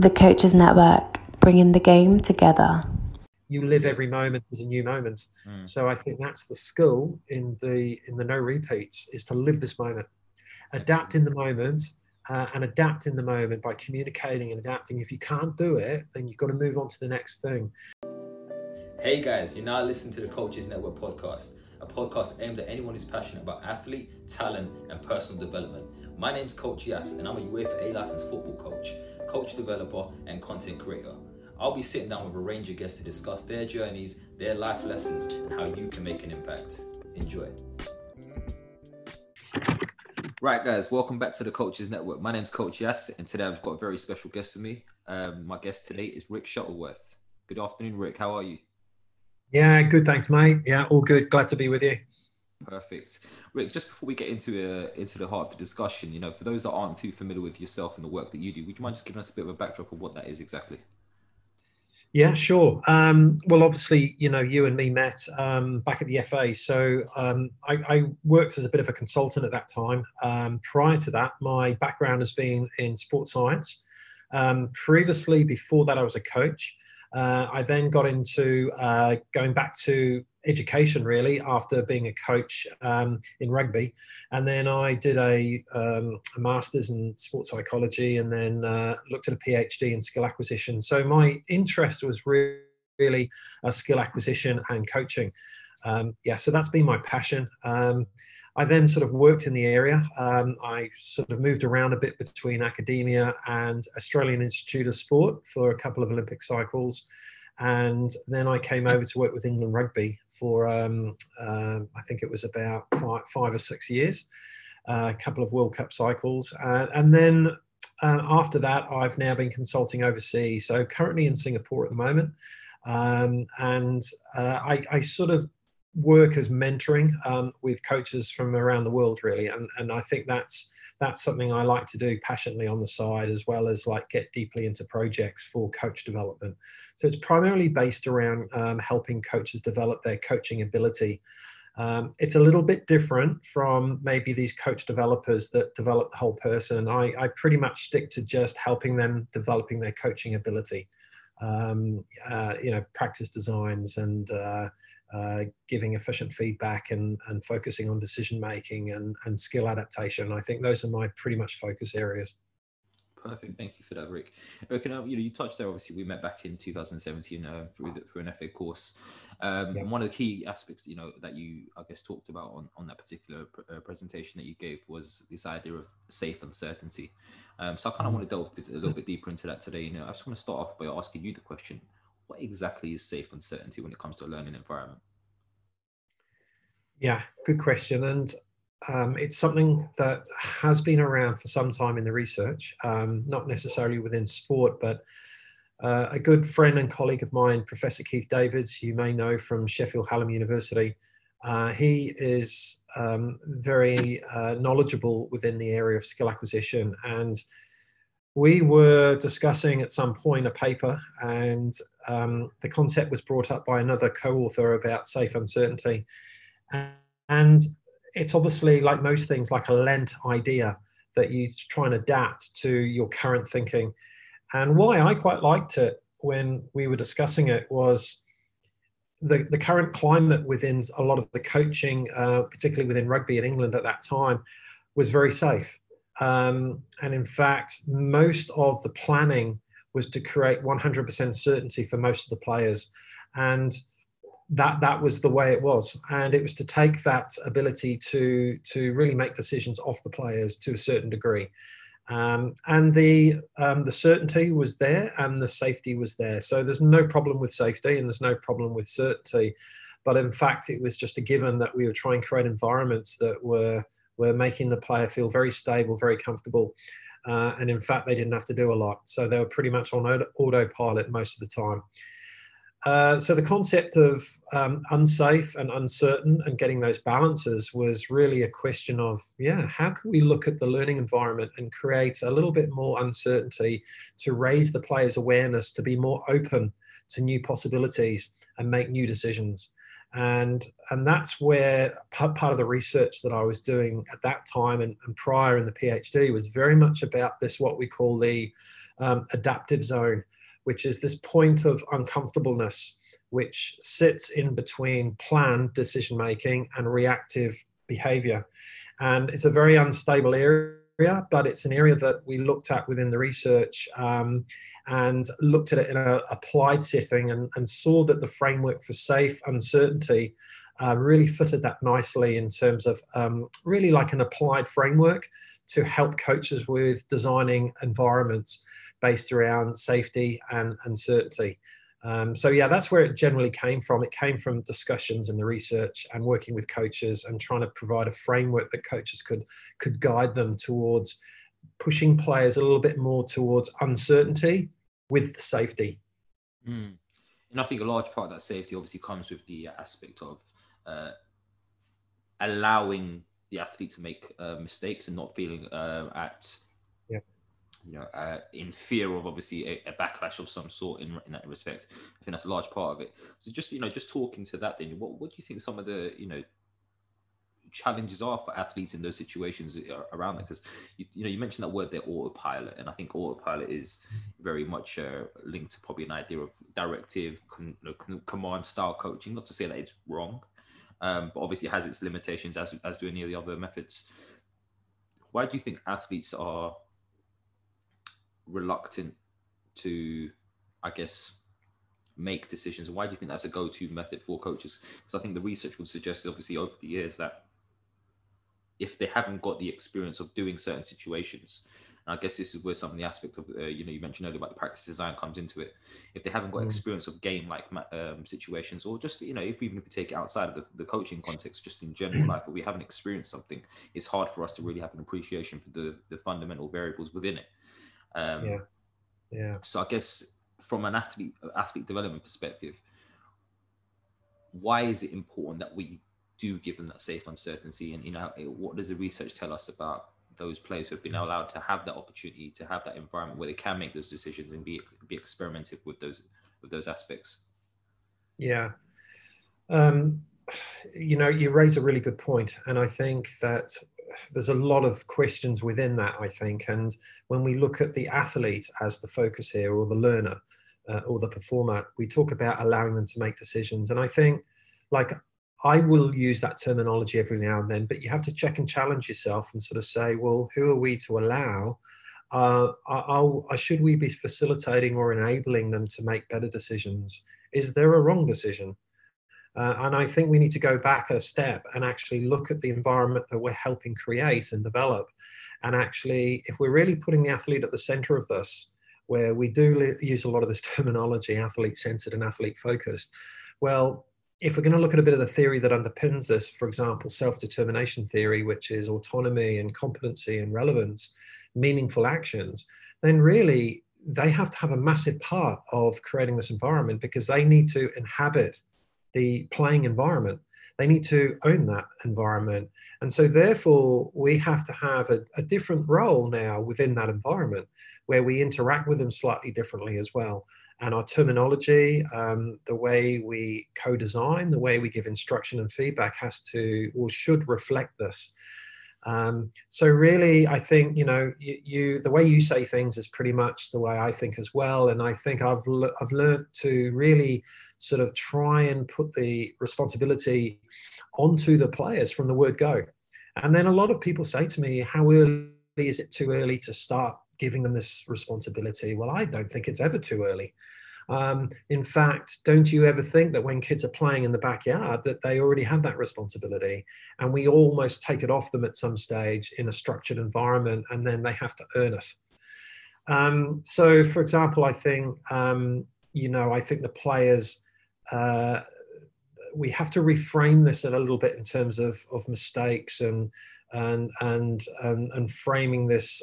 the coaches network bringing the game together. You live every moment as a new moment. So I think that's the skill in the no repeats, is to live this moment, adapt in the moment, and adapt in the moment by communicating and adapting. If you can't do it, then you've got to move on to the next thing. Hey guys, you're now listening to the Coaches Network podcast, a podcast aimed at anyone who's passionate about athlete, talent, and personal development. My name's Coach Yas, and I'm a UEFA licensed football coach, coach developer, and content creator. I'll be sitting down with a range of guests to discuss their journeys, their life lessons, and how you can make an impact. Enjoy. Right, guys, welcome back to the Coaches Network. My name's Coach Yas, and today I've got a very special guest with me. My guest today is Rick Shuttleworth. Good afternoon, Rick. How are you? Yeah, good. Thanks, mate. Yeah, all good. Glad to be with you. Perfect. Rick, just before we get into the heart of the discussion, you know, for those that aren't too familiar with yourself and the work that you do, would you mind just giving us a bit of a backdrop of what that is exactly? Yeah, sure. Well, obviously, you know, you and me met back at the FA. So I worked as a bit of a consultant at that time. Prior to that, my background has been in sports science. Previously, before that, I was a coach. I then got into going back to education, really, after being a coach in rugby. And then I did a master's in sports psychology, and then looked at a PhD in skill acquisition. So my interest was really skill acquisition and coaching. So that's been my passion. I then sort of worked in the area. I sort of moved around a bit between academia and Australian Institute of Sport for a couple of Olympic cycles. And then I came over to work with England Rugby for, I think it was about five or six years, a couple of World Cup cycles. And then after that, I've now been consulting overseas. So currently in Singapore at the moment. I sort of work as mentoring with coaches from around the world, really. And I think that's something I like to do passionately on the side, as well as like get deeply into projects for coach development. So it's primarily based around helping coaches develop their coaching ability. It's a little bit different from maybe these coach developers that develop the whole person. I pretty much stick to just helping them developing their coaching ability, you know, practice designs and giving efficient feedback and focusing on decision making and skill adaptation. I think those are my pretty much focus areas. Perfect. Thank you for that, Rick. Rick, you know, you touched there. Obviously, we met back in 2017 through an FA course. And one of the key aspects, you know, that you I guess talked about on that particular presentation that you gave was this idea of safe uncertainty. So I kind of want to delve a little bit deeper into that today. You know, I just want to start off by asking you the question: what exactly is safe uncertainty when it comes to a learning environment? Yeah, good question. And it's something that has been around for some time in the research, not necessarily within sport, but a good friend and colleague of mine, Professor Keith Davids, you may know from Sheffield Hallam University. He is very knowledgeable within the area of skill acquisition. And we were discussing at some point a paper, and the concept was brought up by another co-author about safe uncertainty. And it's obviously, like most things, like a Lent idea that you try and adapt to your current thinking. And why I quite liked it when we were discussing it was the current climate within a lot of the coaching, particularly within rugby in England at that time, was very safe. And in fact, most of the planning was to create 100% certainty for most of the players. And that was the way it was. And it was to take that ability to really make decisions off the players to a certain degree. And the certainty was there and the safety was there. So there's no problem with safety and there's no problem with certainty. But in fact, it was just a given that we were trying to create environments that were making the player feel very stable, very comfortable. And in fact, they didn't have to do a lot. So they were pretty much on autopilot most of the time. So the concept of unsafe and uncertain and getting those balances was really a question of, how can we look at the learning environment and create a little bit more uncertainty to raise the players' awareness, to be more open to new possibilities and make new decisions. And that's where part of the research that I was doing at that time and prior in the PhD was very much about this, what we call the adaptive zone, which is this point of uncomfortableness, which sits in between planned decision-making and reactive behavior. And it's a very unstable area, but it's an area that we looked at within the research and looked at it in an applied setting, and saw that the framework for safe uncertainty really fitted that nicely in terms of really like an applied framework to help coaches with designing environments based around safety and uncertainty. So yeah, that's where it generally came from. It came from discussions and the research and working with coaches and trying to provide a framework that coaches could guide them towards pushing players a little bit more towards uncertainty with safety. Mm. And I think a large part of that safety obviously comes with the aspect of allowing the athlete to make mistakes and not feeling in fear of obviously a backlash of some sort in that respect. I think that's a large part of it. So just talking to that then, what do you think some of the, challenges are for athletes in those situations around that? Because, you mentioned that word there, autopilot, and I think autopilot is very much linked to probably an idea of directive, command style coaching. Not to say that it's wrong, but obviously it has its limitations as do any of the other methods. Why do you think athletes are reluctant to, I guess, make decisions? Why do you think that's a go-to method for coaches? Because I think the research would suggest, obviously, over the years that if they haven't got the experience of doing certain situations, and I guess this is where some of the aspect of, you mentioned earlier about the practice design comes into it. If they haven't got experience of game-like situations, or just, even if we take it outside of the coaching context, just in general life, but we haven't experienced something, it's hard for us to really have an appreciation for the fundamental variables within it. So I guess from an athlete development perspective, why is it important that we do give them that safe uncertainty? And what does the research tell us about those players who have been allowed to have that opportunity, to have that environment where they can make those decisions and be experimental with those aspects? Yeah. You raise a really good point, and I think that there's a lot of questions within that, I think. And when we look at the athlete as the focus here, or the learner or the performer, we talk about allowing them to make decisions. And I think, like, I will use that terminology every now and then, but you have to check and challenge yourself and sort of say, well, who are we to allow? Should we be facilitating or enabling them to make better decisions? Is there a wrong decision? And I think we need to go back a step and actually look at the environment that we're helping create and develop. And actually, if we're really putting the athlete at the center of this, where we do use a lot of this terminology, athlete-centered and athlete-focused, well, if we're going to look at a bit of the theory that underpins this, for example, self-determination theory, which is autonomy and competency and relevance, meaningful actions, then really they have to have a massive part of creating this environment, because they need to inhabit the playing environment. They need to own that environment. And so therefore we have to have a different role now within that environment, where we interact with them slightly differently as well. And our terminology, the way we co-design, the way we give instruction and feedback should reflect this. So really, I think, the way you say things is pretty much the way I think as well. And I think I've learned to really sort of try and put the responsibility onto the players from the word go. And then a lot of people say to me, how early is it too early to start giving them this responsibility? Well, I don't think it's ever too early. In fact, don't you ever think that when kids are playing in the backyard that they already have that responsibility, and we almost take it off them at some stage in a structured environment, and then they have to earn it? So, for example, I think, I think the players, we have to reframe this a little bit in terms of mistakes and framing this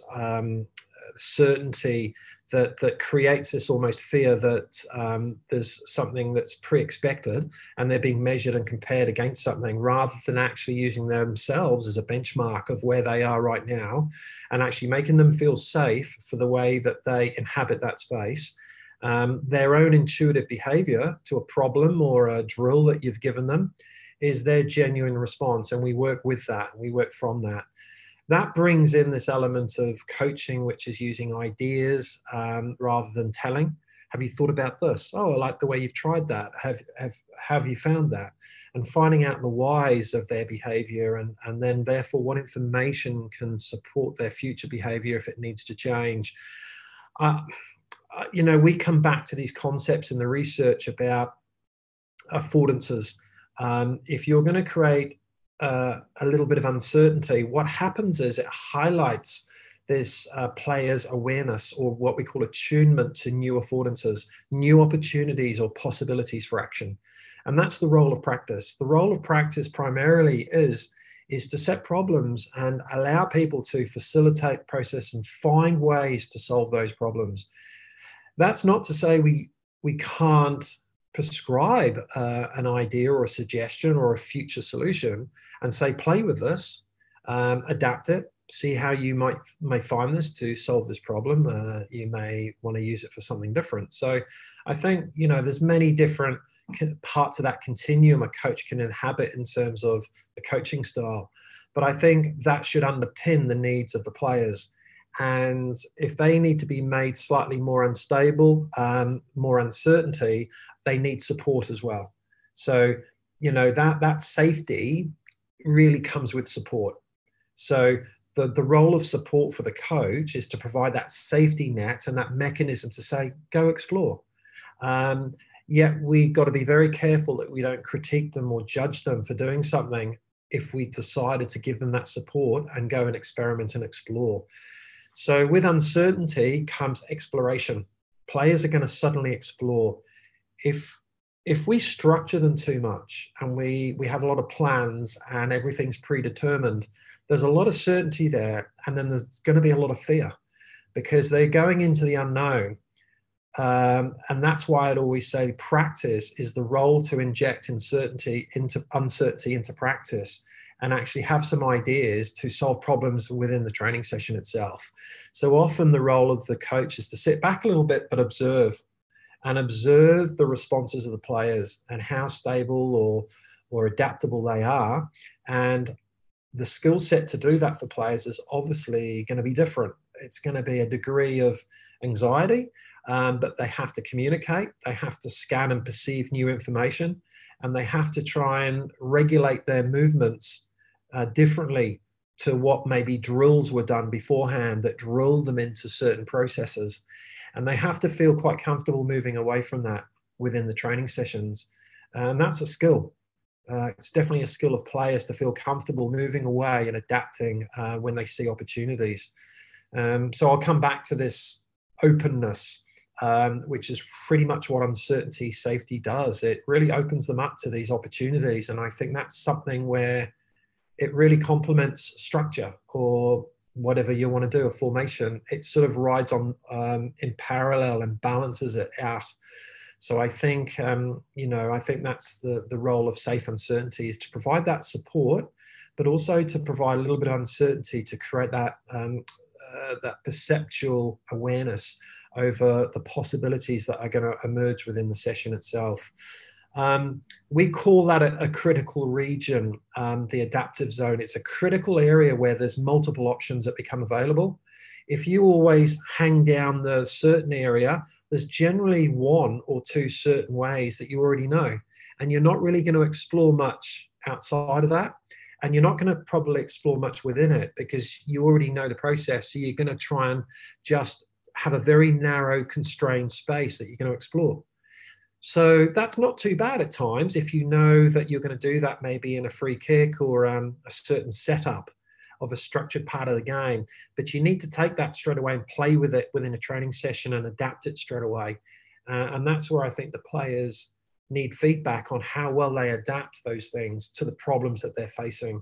certainty that creates this almost fear that there's something that's pre-expected and they're being measured and compared against something, rather than actually using themselves as a benchmark of where they are right now and actually making them feel safe for the way that they inhabit that space. Their own intuitive behavior to a problem or a drill that you've given them is their genuine response, and we work with that, we work from that. that brings in this element of coaching, which is using ideas rather than telling. Have you thought about this? Oh, I like the way you've tried that. Have you found that? And finding out the whys of their behavior, and then therefore what information can support their future behavior if it needs to change. You know, we come back to these concepts in the research about affordances. If you're going to create a little bit of uncertainty, what happens is it highlights this player's awareness, or what we call attunement to new affordances, new opportunities or possibilities for action. And that's the role of practice. The role of practice primarily is to set problems and allow people to facilitate the process and find ways to solve those problems. That's not to say we can't prescribe an idea or a suggestion or a future solution and say, play with this, adapt it, see how you may find this to solve this problem. You may want to use it for something different. So I think, you know, there's many different parts of that continuum a coach can inhabit in terms of the coaching style. But I think that should underpin the needs of the players. And if they need to be made slightly more unstable, more uncertainty, they need support as well. So, you know, that safety really comes with support. So the role of support for the coach is to provide that safety net and that mechanism to say, go explore. Yet we've got to be very careful that we don't critique them or judge them for doing something if we decided to give them that support and go and experiment and explore. So with uncertainty comes exploration. Players are going to suddenly explore. If we structure them too much and we have a lot of plans and everything's predetermined, there's a lot of certainty there, and then there's going to be a lot of fear because they're going into the unknown. And that's why I'd always say practice is the role to inject uncertainty into practice and actually have some ideas to solve problems within the training session itself. So often the role of the coach is to sit back a little bit but observe, and observe the responses of the players and how stable or adaptable they are. And the skill set to do that for players is obviously going to be different. It's going to be a degree of anxiety, but they have to communicate, they have to scan and perceive new information, and they have to try and regulate their movements differently to what maybe drills were done beforehand that drilled them into certain processes. And they have to feel quite comfortable moving away from that within the training sessions. And that's a skill. It's definitely a skill of players to feel comfortable moving away and adapting when they see opportunities. So I'll come back to this openness, which is pretty much what uncertainty safety does. It really opens them up to these opportunities. And I think that's something where it really complements structure or whatever you want to do, a formation. It sort of rides on in parallel and balances it out. So I think, you know, I think that's the role of safe uncertainty, is to provide that support, but also to provide a little bit of uncertainty to create that, that perceptual awareness over the possibilities that are going to emerge within the session itself. We call that a critical region, the adaptive zone. It's a critical area where there's multiple options that become available. If you always hang down the certain area, there's generally one or two certain ways that you already know, and you're not really going to explore much outside of that, and you're not going to probably explore much within it because you already know the process. So you're going to try and just have a very narrow, constrained space that you're going to explore. So that's not too bad at times if you know that you're going to do that maybe in a free kick or a certain setup of a structured part of the game. But you need to take that straight away and play with it within a training session and adapt it straight away. And that's where I think the players need feedback on how well they adapt those things to the problems that they're facing,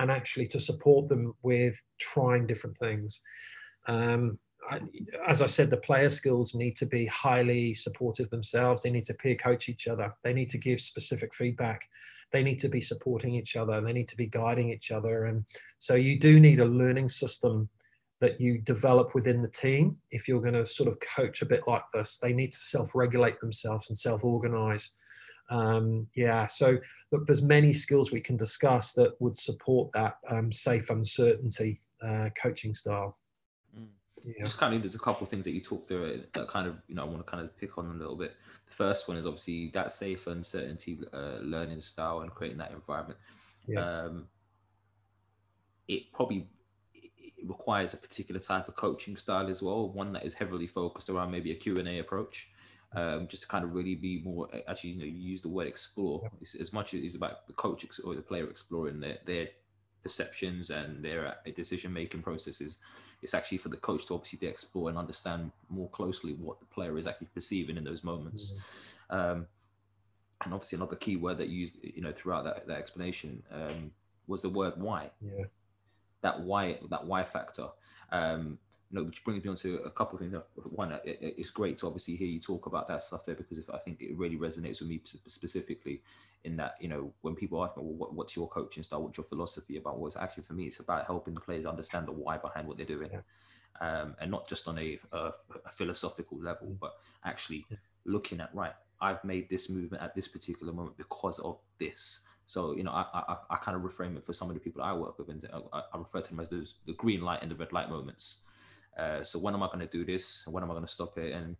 and actually to support them with trying different things. As I said, the player skills need to be highly supportive themselves. They need to peer coach each other. They need to give specific feedback. They need to be supporting each other. They need to be guiding each other. And so you do need a learning system that you develop within the team. If you're going to sort of coach a bit like this, they need to self-regulate themselves and self-organize. So look, there's many skills we can discuss that would support that safe uncertainty coaching style. Yeah. Just kind of, there's a couple of things that you talked through that kind of, you know, I want to kind of pick on a little bit. The first one is obviously that safe uncertainty learning style and creating that environment. Yeah. It probably requires a particular type of coaching style as well, one that is heavily focused around maybe a Q&A approach, just to kind of really be more, actually, you know, you use the word explore. Yeah. It's, as much as it's about the coach or the player exploring their perceptions and their decision-making processes, it's actually for the coach to obviously explore and understand more closely what the player is actually perceiving in those moments. And obviously another key word that you used, you know, throughout that explanation was the word why. Yeah. That why factor, you know, which brings me on to a couple of things. One, it's great to obviously hear you talk about that stuff there, because I think it really resonates with me specifically in that, you know, when people ask me, well, what's your coaching style, what's your philosophy about what's actually, for me, it's about helping the players understand the why behind what they're doing. Yeah. And not just on a philosophical level, but actually looking at, right, I've made this movement at this particular moment because of this. So, you know, I kind of reframe it for some of the people I work with, and I refer to them as those, the green light and the red light moments. So when am I going to do this? When am I going to stop it? And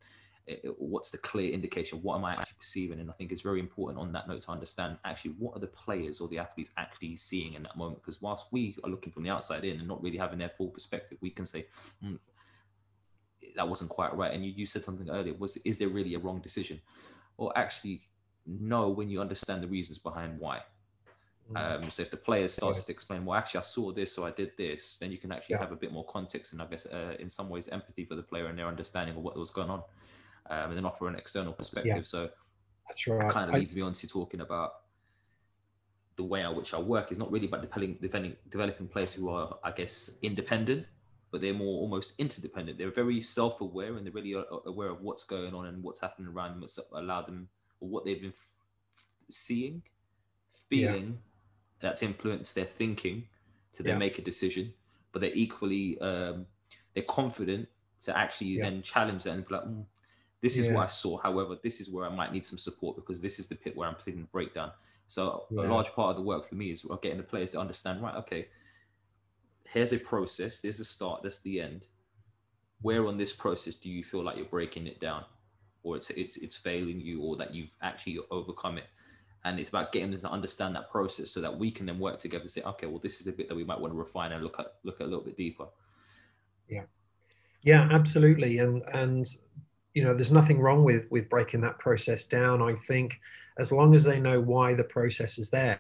what's the clear indication? What am I actually perceiving? And I think it's very important on that note to understand actually what are the players or the athletes actually seeing in that moment? Because whilst we are looking from the outside in and not really having their full perspective, we can say, that wasn't quite right. And you said something earlier, is there really a wrong decision? Or actually, no, when you understand the reasons behind why. So if the player starts to explain, well, actually I saw this, so I did this, then you can actually have a bit more context and, I guess, in some ways, empathy for the player and their understanding of what was going on, and then offer an external perspective. So that's right. That kind of leads me on to talking about the way in which I work is not really about developing players who are, I guess, independent, but they're more almost interdependent. They're very self-aware, and they're really aware of what's going on and what's happening around them, what's allowed them, or what they've been seeing, feeling, that's influenced their thinking to then make a decision. But they're equally, they're confident to actually then challenge that and be like, this is what I saw. However, this is where I might need some support, because this is the pit where I'm feeling the breakdown. So a large part of the work for me is getting the players to understand, right, okay, here's a process, there's a start, that's the end. Where on this process do you feel like you're breaking it down, or it's failing you, or that you've actually overcome it? And it's about getting them to understand that process so that we can then work together and say, okay, well, this is the bit that we might want to refine and look at a little bit deeper. Yeah, absolutely. And you know, there's nothing wrong with breaking that process down. I think as long as they know why the process is there,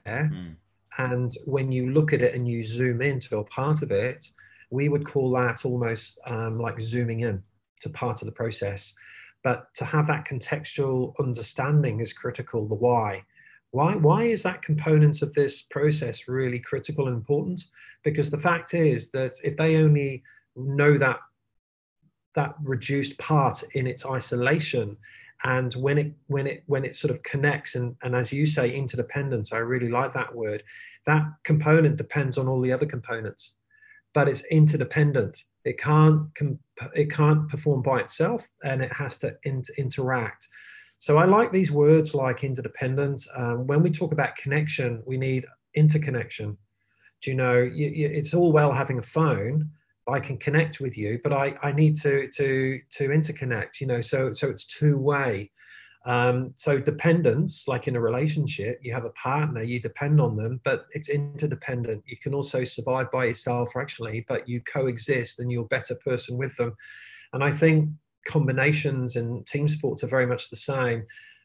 and when you look at it and you zoom into a part of it, we would call that almost like zooming in to part of the process. But to have that contextual understanding is critical, the why. Why is that component of this process really critical and important? Because the fact is that if they only know that reduced part in its isolation, and when it sort of connects and as you say, interdependence, I really like that word, that component depends on all the other components, but it's interdependent. It can't perform by itself, and it has to interact. So I like these words like interdependent. When we talk about connection, we need interconnection. Do you know, it's all well having a phone. I can connect with you, but I need to interconnect, you know, so it's two-way. So dependence, like in a relationship, you have a partner, you depend on them, but it's interdependent. You can also survive by yourself, actually, but you coexist and you're a better person with them. And I think combinations and team sports are very much the same.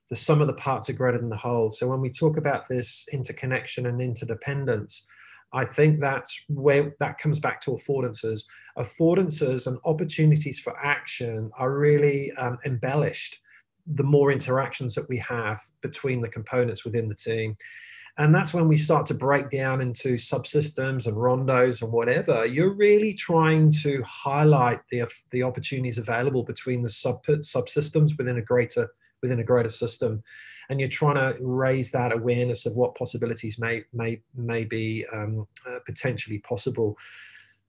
The sum of the parts are greater than the whole. So when we talk about this interconnection and interdependence, I think that's where that comes back to affordances. Affordances and opportunities for action are really embellished the more interactions that we have between the components within the team. And that's when we start to break down into subsystems and rondos and whatever. You're really trying to highlight the opportunities available between the subsystems within a greater system, and you're trying to raise that awareness of what possibilities may be potentially possible.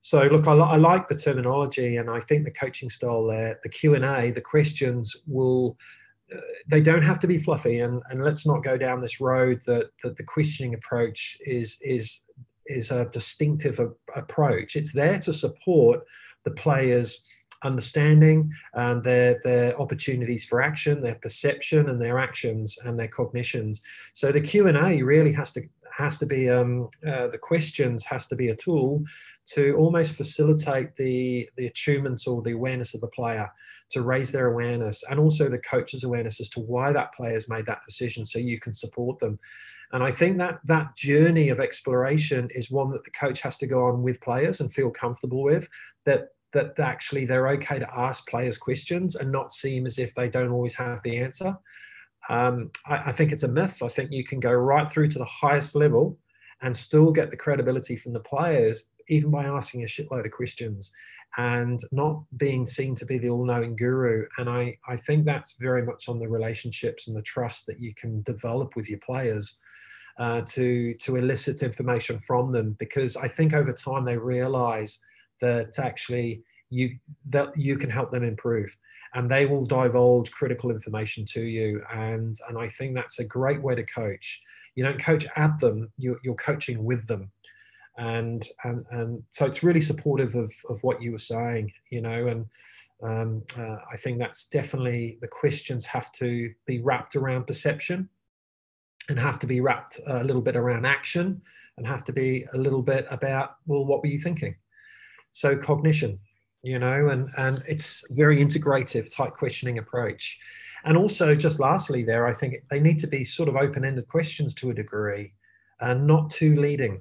So look, I like the terminology, and I think the coaching style there, the Q&A, the questions will. They don't have to be fluffy, and let's not go down this road that the questioning approach is is a distinctive approach. It's there to support the players' understanding and their opportunities for action, their perception and their actions and their cognitions. So the Q&A really has to be, the questions has to be a tool to almost facilitate the attunement or the awareness of the player, to raise their awareness and also the coach's awareness as to why that player's made that decision, so you can support them. And I think that that journey of exploration is one that the coach has to go on with players and feel comfortable with, that actually they're okay to ask players questions and not seem as if they don't always have the answer. I think it's a myth. I think you can go right through to the highest level and still get the credibility from the players, even by asking a shitload of questions and not being seen to be the all-knowing guru. And I think that's very much on the relationships and the trust that you can develop with your players to elicit information from them, because I think over time they realize that actually you can help them improve, and they will divulge critical information to you. And I think that's a great way to coach. You don't coach at them, you're coaching with them. And so it's really supportive of what you were saying, you know, and I think that's definitely, the questions have to be wrapped around perception, and have to be wrapped a little bit around action, and have to be a little bit about, well, what were you thinking? So cognition, you know, and it's very integrative type questioning approach. And also just lastly there, I think they need to be sort of open-ended questions to a degree and not too leading.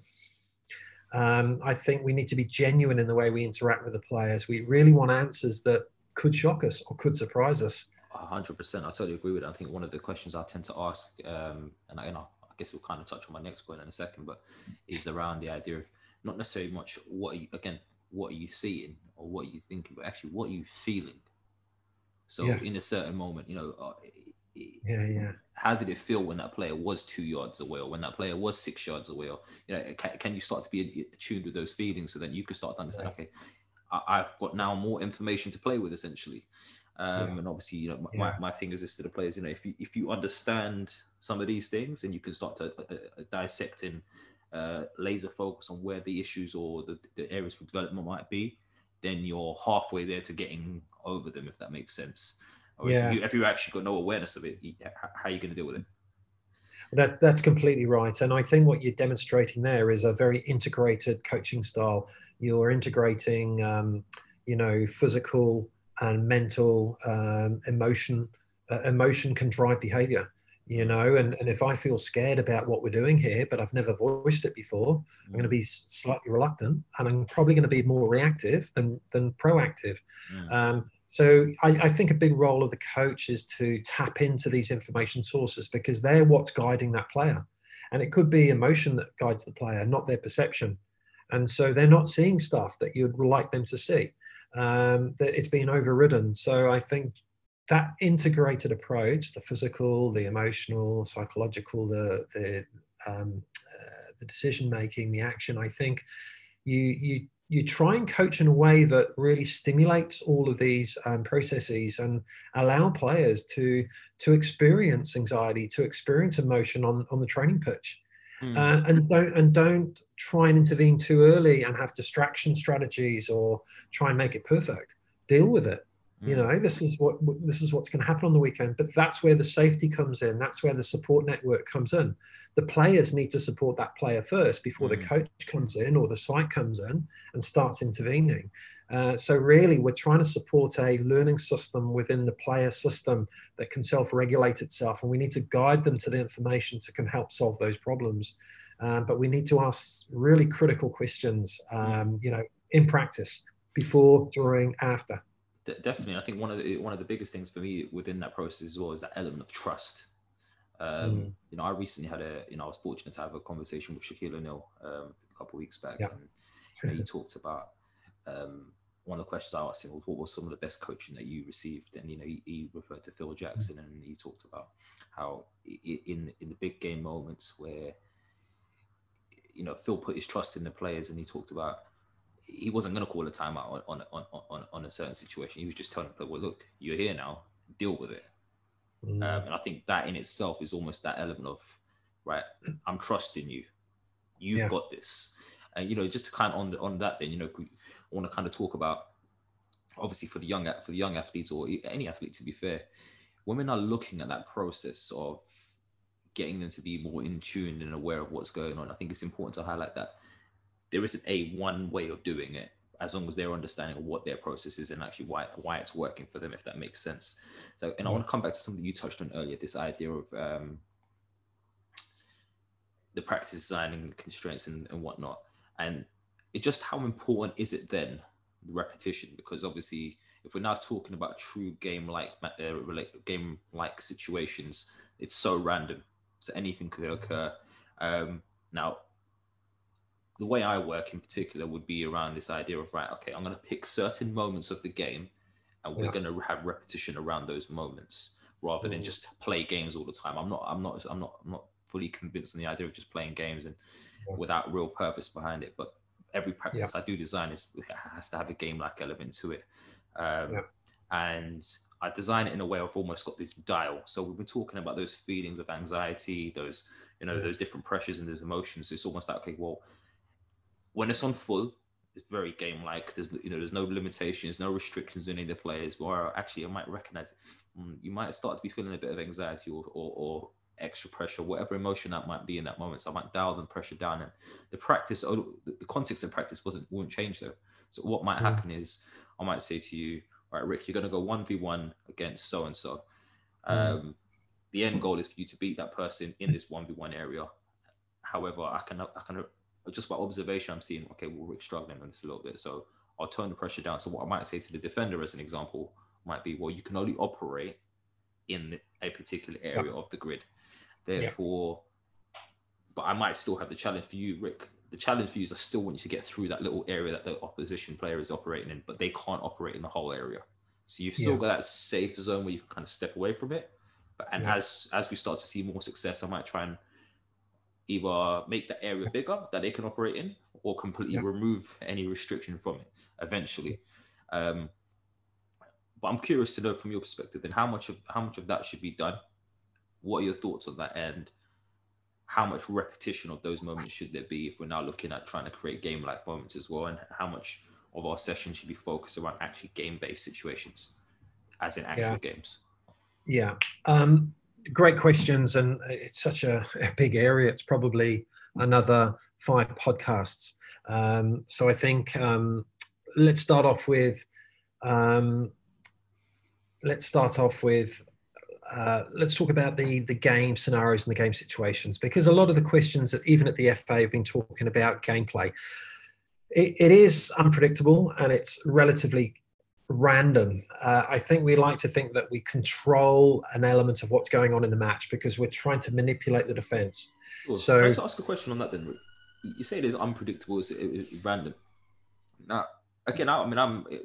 I think we need to be genuine in the way we interact with the players. We really want answers that could shock us or could surprise us. 100%. I totally agree with it. I think one of the questions I tend to ask, and I guess we'll kind of touch on my next point in a second, but is around the idea of not necessarily much what are you seeing or what are you thinking, but actually what are you feeling? So yeah. In a certain moment, you know, how did it feel when that player was 2 yards away, or when that player was 6 yards away, or, you know, can you start to be attuned with those feelings so that you can start to understand, okay, I've got now more information to play with, essentially. And obviously, you know, my thing is this to the players, you know, if you understand some of these things, and you can start to dissect and laser focus on where the issues or the areas for development might be, then you're halfway there to getting over them, if that makes sense. Yeah. If you actually got no awareness of it, how are you going to deal with it? That's completely right. And I think what you're demonstrating there is a very integrated coaching style. You're integrating, you know, physical and mental, emotion. Emotion can drive behavior, you know, and if I feel scared about what we're doing here, but I've never voiced it before, I'm going to be slightly reluctant, and I'm probably going to be more reactive than proactive. Yeah. So I think a big role of the coach is to tap into these information sources, because they're what's guiding that player. And it could be emotion that guides the player, not their perception. And so they're not seeing stuff that you'd like them to see, that it's been overridden. So I think that integrated approach, the physical, the emotional, psychological, the decision-making, the action, I think you try and coach in a way that really stimulates all of these processes and allow players to experience anxiety, to experience emotion on the training pitch. And don't try and intervene too early and have distraction strategies or try and make it perfect. Deal with it. You know, this is what's going to happen on the weekend, but that's where the safety comes in. That's where the support network comes in. The players need to support that player first before the coach comes in or the site comes in and starts intervening. So really, we're trying to support a learning system within the player system that can self-regulate itself. And we need to guide them to the information that can help solve those problems. But we need to ask really critical questions, you know, in practice, before, during, after. Definitely. I think one of the biggest things for me within that process as well is that element of trust. You know, I recently had I was fortunate to have a conversation with Shaquille O'Neal a couple of weeks back. Yeah. And you know, he talked about one of the questions I asked him was, what was some of the best coaching that you received? And, you know, he referred to Phil Jackson, and he talked about how in the big game moments where, you know, Phil put his trust in the players, and he talked about he wasn't going to call a timeout on a certain situation. He was just telling them, well, look, you're here now, deal with it. And I think that in itself is almost that element of, right, I'm trusting you. You've got this. And, you know, just to kind of on that then, you know, I want to kind of talk about, obviously for the young athletes or any athlete, to be fair, women are looking at that process of getting them to be more in tune and aware of what's going on. I think it's important to highlight that there isn't one way of doing it, as long as they're understanding of what their process is and actually why it's working for them, if that makes sense. So, and I want to come back to something you touched on earlier, this idea of the practice design and the constraints and whatnot. And it just, how important is it then, the repetition? Because obviously, if we're now talking about true game-like situations, it's so random. So anything could occur. Now, the way I work in particular would be around this idea of, right, okay, I'm going to pick certain moments of the game and we're going to have repetition around those moments rather than just play games all the time. I'm not fully convinced on the idea of just playing games and without real purpose behind it. But every practice I do design has to have a game-like element to it. And I design it in a way I've almost got this dial. So we've been talking about those feelings of anxiety, those, you know, those different pressures and those emotions. It's almost like, okay, well, when it's on full, it's very game-like. There's, you know, there's no limitations, no restrictions on any of the players. Or actually, I might recognize you might start to be feeling a bit of anxiety or extra pressure, whatever emotion that might be in that moment. So I might dial the pressure down, and the practice, the context of practice won't change though. So what might happen is I might say to you, all right, Rick, you're going to go 1v1 against so and so. The end goal is for you to beat that person in this 1v1 area. However, I can just by observation, I'm seeing, okay, well, Rick's struggling on this a little bit. So I'll turn the pressure down. So what I might say to the defender, as an example, might be, well, you can only operate in a particular area of the grid. Therefore, but I might still have the challenge for you, Rick. The challenge for you is I still want you to get through that little area that the opposition player is operating in, but they can't operate in the whole area. So you've still got that safe zone where you can kind of step away from it. But as we start to see more success, I might try and either make that area bigger that they can operate in, or completely remove any restriction from it eventually. But I'm curious to know from your perspective then, how much of that should be done? What are your thoughts on that end? How much repetition of those moments should there be if we're now looking at trying to create game-like moments as well? And how much of our session should be focused around actually game-based situations, as in actual games? Yeah. Great questions, and it's such a big area. It's probably another 5 podcasts. So I think let's start off with let's talk about the game scenarios and the game situations, because a lot of the questions that even at the FA have been talking about gameplay, it is unpredictable and it's relatively random. I think we like to think that we control an element of what's going on in the match because we're trying to manipulate the defense. Cool. So let's ask a question on that then. You say it is unpredictable, it's random. Now, again,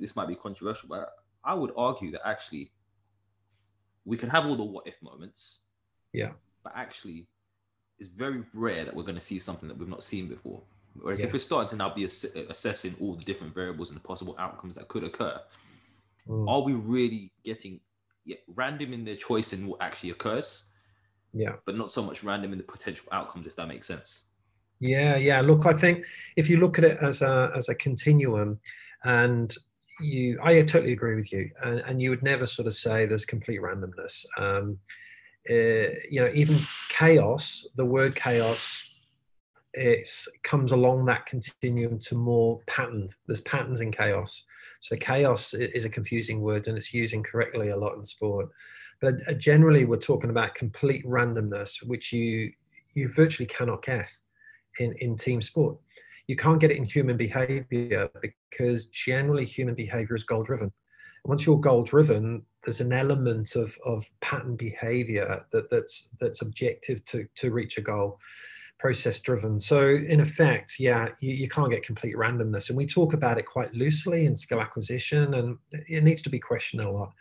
this might be controversial, but I would argue that actually we can have all the what if moments, but actually it's very rare that we're going to see something that we've not seen before. Whereas if we're starting to now be assessing all the different variables and the possible outcomes that could occur, are we really getting random in their choice in what actually occurs? Yeah. But not so much random in the potential outcomes, if that makes sense. Yeah, yeah. Look, I think if you look at it as a continuum, and I totally agree with you. And you would never sort of say there's complete randomness. You know, even chaos, the word chaos, it comes along that continuum to more patterned. There's patterns in chaos. So chaos is a confusing word, and it's used incorrectly a lot in sport. But generally, we're talking about complete randomness, which you virtually cannot get in team sport. You can't get it in human behavior because generally human behavior is goal-driven. Once you're goal-driven, there's an element of pattern behavior that's objective to reach a goal. Process driven. So in effect, you can't get complete randomness. And we talk about it quite loosely in skill acquisition, and it needs to be questioned a lot.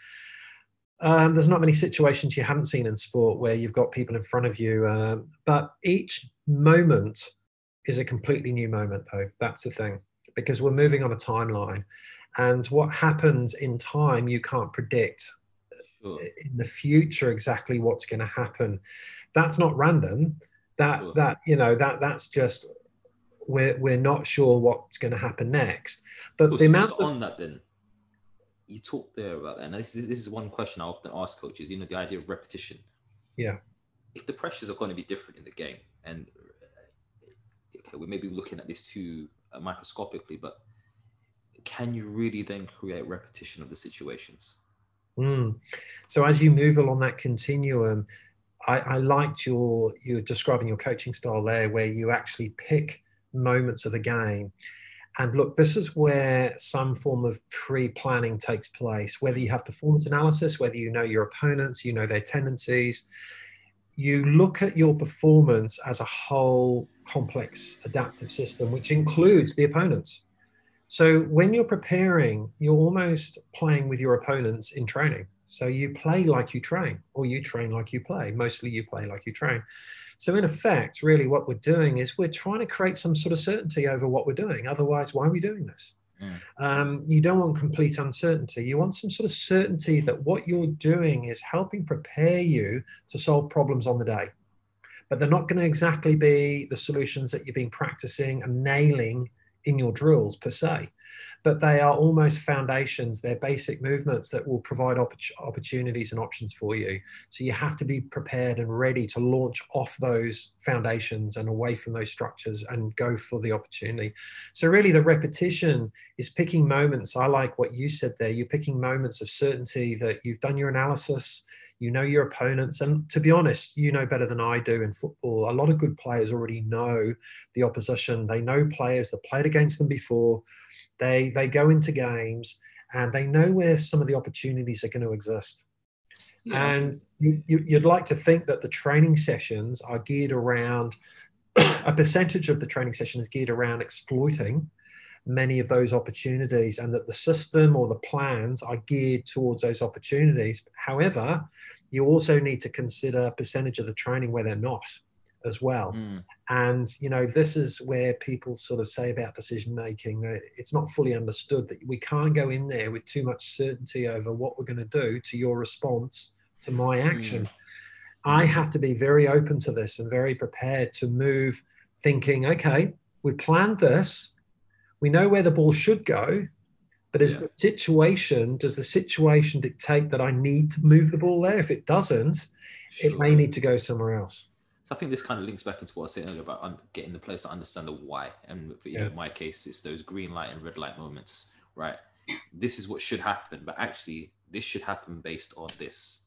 There's not many situations you haven't seen in sport where you've got people in front of you. But each moment is a completely new moment though. That's the thing, because we're moving on a timeline, and what happens in time, you can't predict in the future exactly what's going to happen. That's not random. That's just we're not sure what's going to happen next. But well, the amount just on that then, you talked there about that, and this is one question I often ask coaches. You know, the idea of repetition. Yeah. If the pressures are going to be different in the game, and okay, we may be looking at this too microscopically, but can you really then create repetition of the situations? So as you move along that continuum, I liked you're describing your coaching style there, where you actually pick moments of the game. And look, this is where some form of pre-planning takes place, whether you have performance analysis, whether you know your opponents, you know their tendencies. You look at your performance as a whole complex adaptive system, which includes the opponents. So when you're preparing, you're almost playing with your opponents in training. So you play like you train, or you train like you play. Mostly you play like you train. So in effect, really what we're doing is we're trying to create some sort of certainty over what we're doing. Otherwise, why are we doing this? You don't want complete uncertainty. You want some sort of certainty that what you're doing is helping prepare you to solve problems on the day. But they're not going to exactly be the solutions that you've been practicing and nailing in your drills per se, but they are almost foundations. They're basic movements that will provide opportunities and options for you. So you have to be prepared and ready to launch off those foundations and away from those structures and go for the opportunity. So really the repetition is picking moments. I like what you said there. You're picking moments of certainty that you've done your analysis, you know your opponents, and to be honest, you know better than I do in football. A lot of good players already know the opposition. They know players that played against them before. They go into games and they know where some of the opportunities are going to exist. Yeah. And you'd like to think that the training sessions are geared around, a percentage of the training session is geared around exploiting many of those opportunities, and that the system or the plans are geared towards those opportunities. However, you also need to consider a percentage of the training where they're not as well. And, you know, this is where people sort of say about decision making, that it's not fully understood, that we can't go in there with too much certainty over what we're going to do to your response to my action. I have to be very open to this and very prepared to move, thinking, okay, we planned this. We know where the ball should go, but is the situation, does the situation dictate that I need to move the ball there? If it doesn't, it may need to go somewhere else. So I think this kind of links back into what I was saying earlier about getting the players to understand the why. And for, you know, in my case, it's those green light and red light moments, right? This is what should happen, but actually this should happen based on this.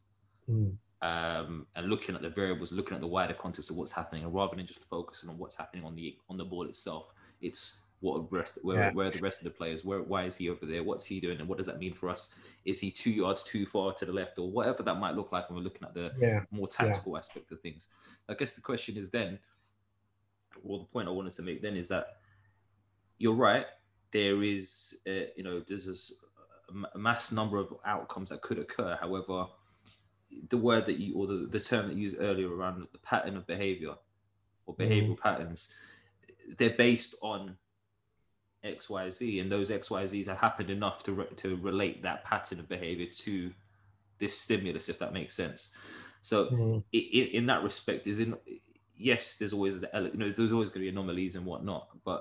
And looking at the variables, looking at the wider context of what's happening, and rather than just focusing on what's happening on the ball itself, it's where are the rest of the players? Why is he over there? What's he doing? And what does that mean for us? Is he 2 yards too far to the left, or whatever that might look like when we're looking at the more tactical aspect of things? I guess the question is then, well, the point I wanted to make then is that you're right. There is, there's a mass number of outcomes that could occur. However, the word that you, or the term that you used earlier around the pattern of behavior or behavioral patterns, they're based on XYZ, and those XYZs have happened enough to relate that pattern of behavior to this stimulus, if that makes sense. So in that respect, yes, there's always there's always going to be anomalies and whatnot, but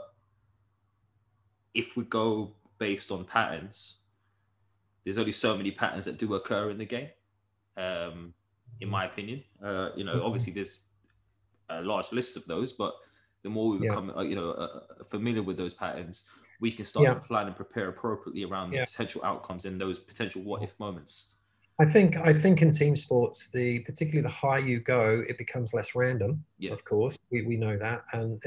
if we go based on patterns, there's only so many patterns that do occur in the game, in my opinion. Obviously there's a large list of those, but the more we become, familiar with those patterns, we can start to plan and prepare appropriately around the potential outcomes and those potential what-if moments. I think in team sports, particularly the higher you go, it becomes less random. Yeah. Of course, we know that, and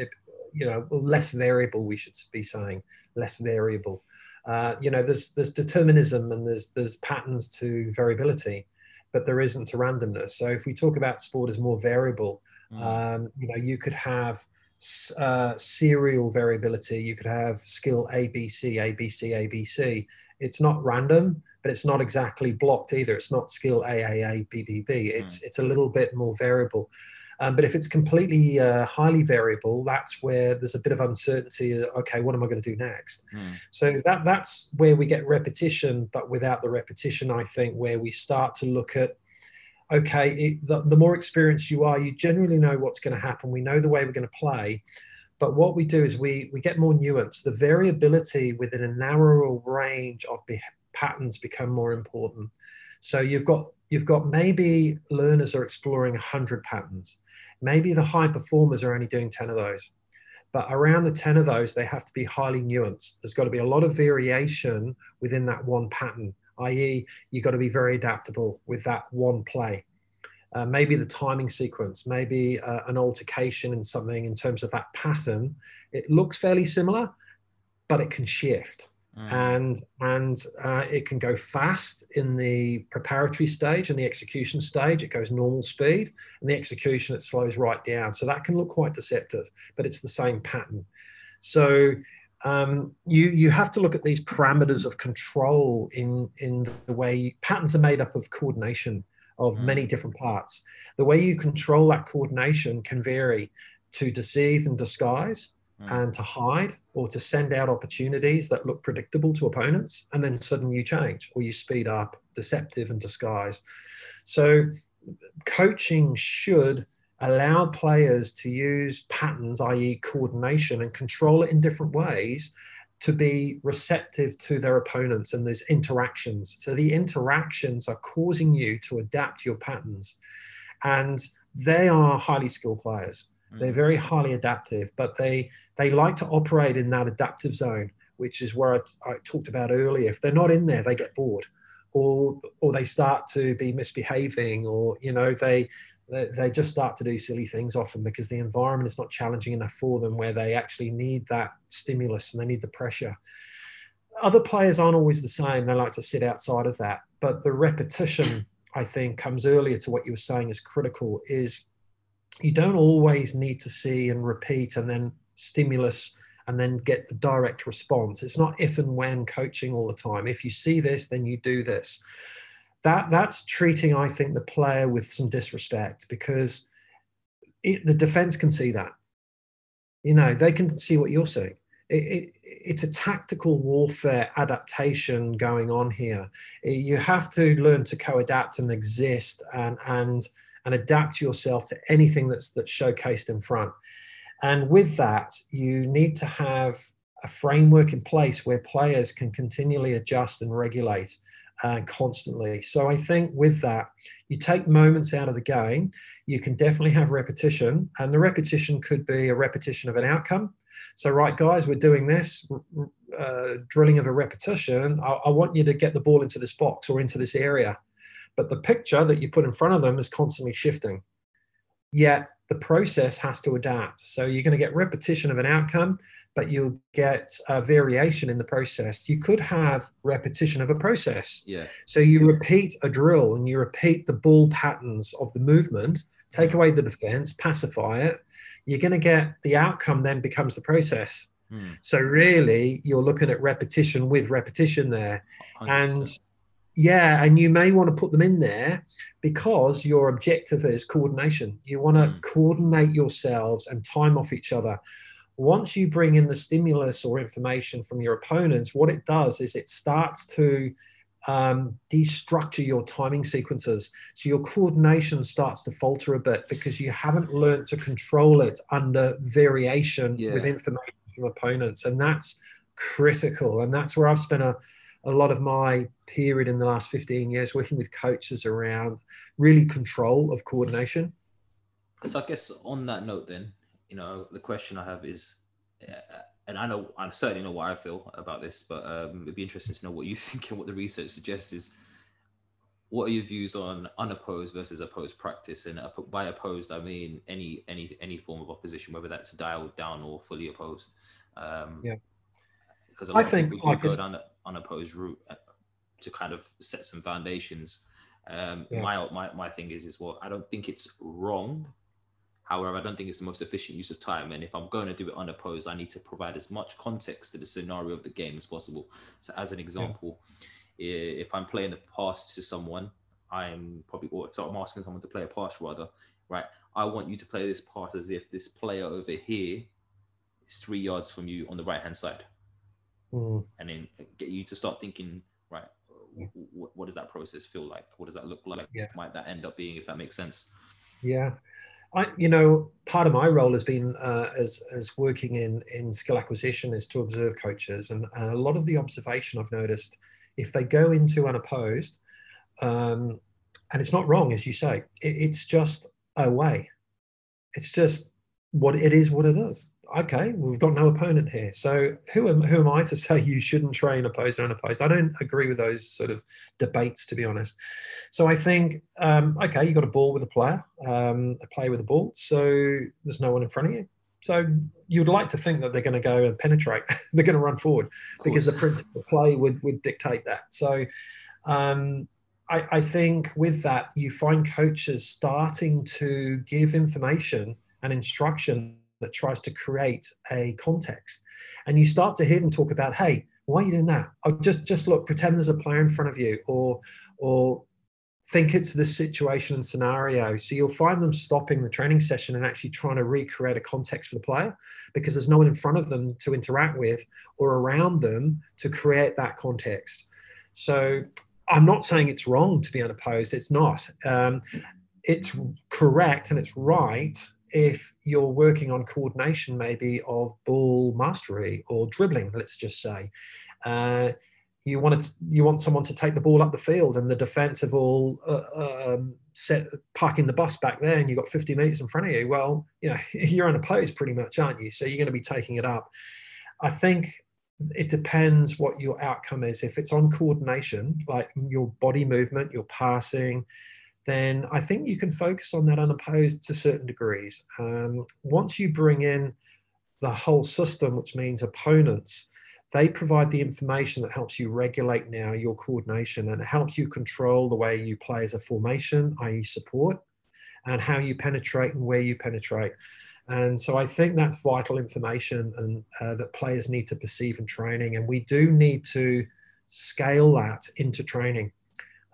less variable. We should be saying less variable. There's determinism and there's patterns to variability, but there isn't to randomness. So if we talk about sport as more variable, you could have serial variability, you could have skill ABC. It's not random, but it's not exactly blocked either. It's not skill A, B. It's a little bit more variable, but if it's completely highly variable, that's where there's a bit of uncertainty. Okay, what am I going to do next? So that's where we get repetition, but without the repetition, I think, where we start to look at, okay, the more experienced you are, you generally know what's going to happen. We know the way we're going to play, But what we do is we get more nuanced. The variability within a narrower range of patterns become more important. So you've got maybe learners are exploring 100 patterns. Maybe the high performers are only doing 10 of those. But around the 10 of those, they have to be highly nuanced. There's got to be a lot of variation within that one pattern, i.e. you've got to be very adaptable with that one play. Maybe the timing sequence, maybe an altercation in something in terms of that pattern. It looks fairly similar, but it can shift. Mm. And it can go fast in the preparatory stage and the execution stage. It goes normal speed, and the execution, it slows right down. So that can look quite deceptive, but it's the same pattern. So you have to look at these parameters of control in the way patterns are made up of coordination of many different parts. The way you control that coordination can vary to deceive and disguise, and to hide, or to send out opportunities that look predictable to opponents, and then suddenly you change, or you speed up, deceptive and disguise. So coaching should allow players to use patterns, i.e. coordination, and control it in different ways to be receptive to their opponents and those interactions. So the interactions are causing you to adapt your patterns, and they are highly skilled players. They're very highly adaptive, but they like to operate in that adaptive zone, which is where I talked about earlier. If they're not in there, they get bored, or they start to be misbehaving, or they just start to do silly things often because the environment is not challenging enough for them, where they actually need that stimulus and they need the pressure. Other players aren't always the same. They like to sit outside of that. But the repetition, I think, comes earlier to what you were saying is critical, is you don't always need to see and repeat and then stimulus and then get the direct response. It's not if and when coaching all the time. If you see this, then you do this. That's treating, I think, the player with some disrespect, because the defense can see that. They can see what you're seeing. It's a tactical warfare adaptation going on here. You have to learn to co-adapt and exist and adapt yourself to anything that's showcased in front. And with that, you need to have a framework in place where players can continually adjust and regulate constantly. So I think with that, you take moments out of the game. You can definitely have repetition, and the repetition could be a repetition of an outcome. So, right, guys, we're doing this drilling of a repetition. I want you to get the ball into this box or into this area. But the picture that you put in front of them is constantly shifting, yet the process has to adapt. So you're going to get repetition of an outcome, but you'll get a variation in the process. You could have repetition of a process. Yeah. So you repeat a drill and you repeat the ball patterns of the movement, take away the defense, pacify it. You're going to get the outcome then becomes the process. Mm. So really you're looking at repetition with repetition there. 100%. And you may want to put them in there because your objective is coordination. You want to coordinate yourselves and time off each other. Once you bring in the stimulus or information from your opponents, what it does is it starts to destructure your timing sequences. So your coordination starts to falter a bit because you haven't learned to control it under variation with information from opponents. And that's critical. And that's where I've spent a lot of my period in the last 15 years working with coaches around really control of coordination. So I guess on that note then, the question I have is, and I certainly know what I feel about this, but it'd be interesting to know what you think and what the research suggests is, what are your views on unopposed versus opposed practice? And by opposed, I mean any form of opposition, whether that's dialed down or fully opposed. Because I think we go down the unopposed route to kind of set some foundations. My thing is I don't think it's wrong. However, I don't think it's the most efficient use of time. And if I'm going to do it unopposed, I need to provide as much context to the scenario of the game as possible. So as an example, if I'm playing a pass to someone, I'm asking someone to play a pass rather, right? I want you to play this pass as if this player over here is 3 yards from you on the right-hand side. And then get you to start thinking, right, what does that process feel like? What does that look like? Might that end up being, if that makes sense? Yeah. Part of my role has been as working in skill acquisition is to observe coaches, and a lot of the observation I've noticed, if they go into unopposed, and it's not wrong, as you say, it's just a way. It's just what it is. Okay, we've got no opponent here. So who am I to say you shouldn't train opposed and unopposed? I don't agree with those sort of debates, to be honest. So I think, okay, you got a ball with a player with a ball, so there's no one in front of you. So you'd like to think that they're going to go and penetrate. They're going to run forward because the principle of play would dictate that. So I think with that, you find coaches starting to give information and instruction that tries to create a context, and you start to hear them talk about, hey, why are you doing that? Oh, just look, pretend there's a player in front of you, or think it's this situation and scenario. So you'll find them stopping the training session and actually trying to recreate a context for the player, because there's no one in front of them to interact with or around them to create that context. So I'm not saying it's wrong to be unopposed. It's not. It's correct and it's right if you're working on coordination, maybe of ball mastery or dribbling, let's just say. You want someone to take the ball up the field, and the defence have all set parking the bus back there, and you've got 50 metres in front of you. Well, you're unopposed pretty much, aren't you? So you're going to be taking it up. I think it depends what your outcome is. If it's on coordination, like your body movement, your passing, then I think you can focus on that unopposed to certain degrees. Once you bring in the whole system, which means opponents, they provide the information that helps you regulate now your coordination, and it helps you control the way you play as a formation, i.e. support, and how you penetrate and where you penetrate. And so I think that's vital information and that players need to perceive in training. And we do need to scale that into training.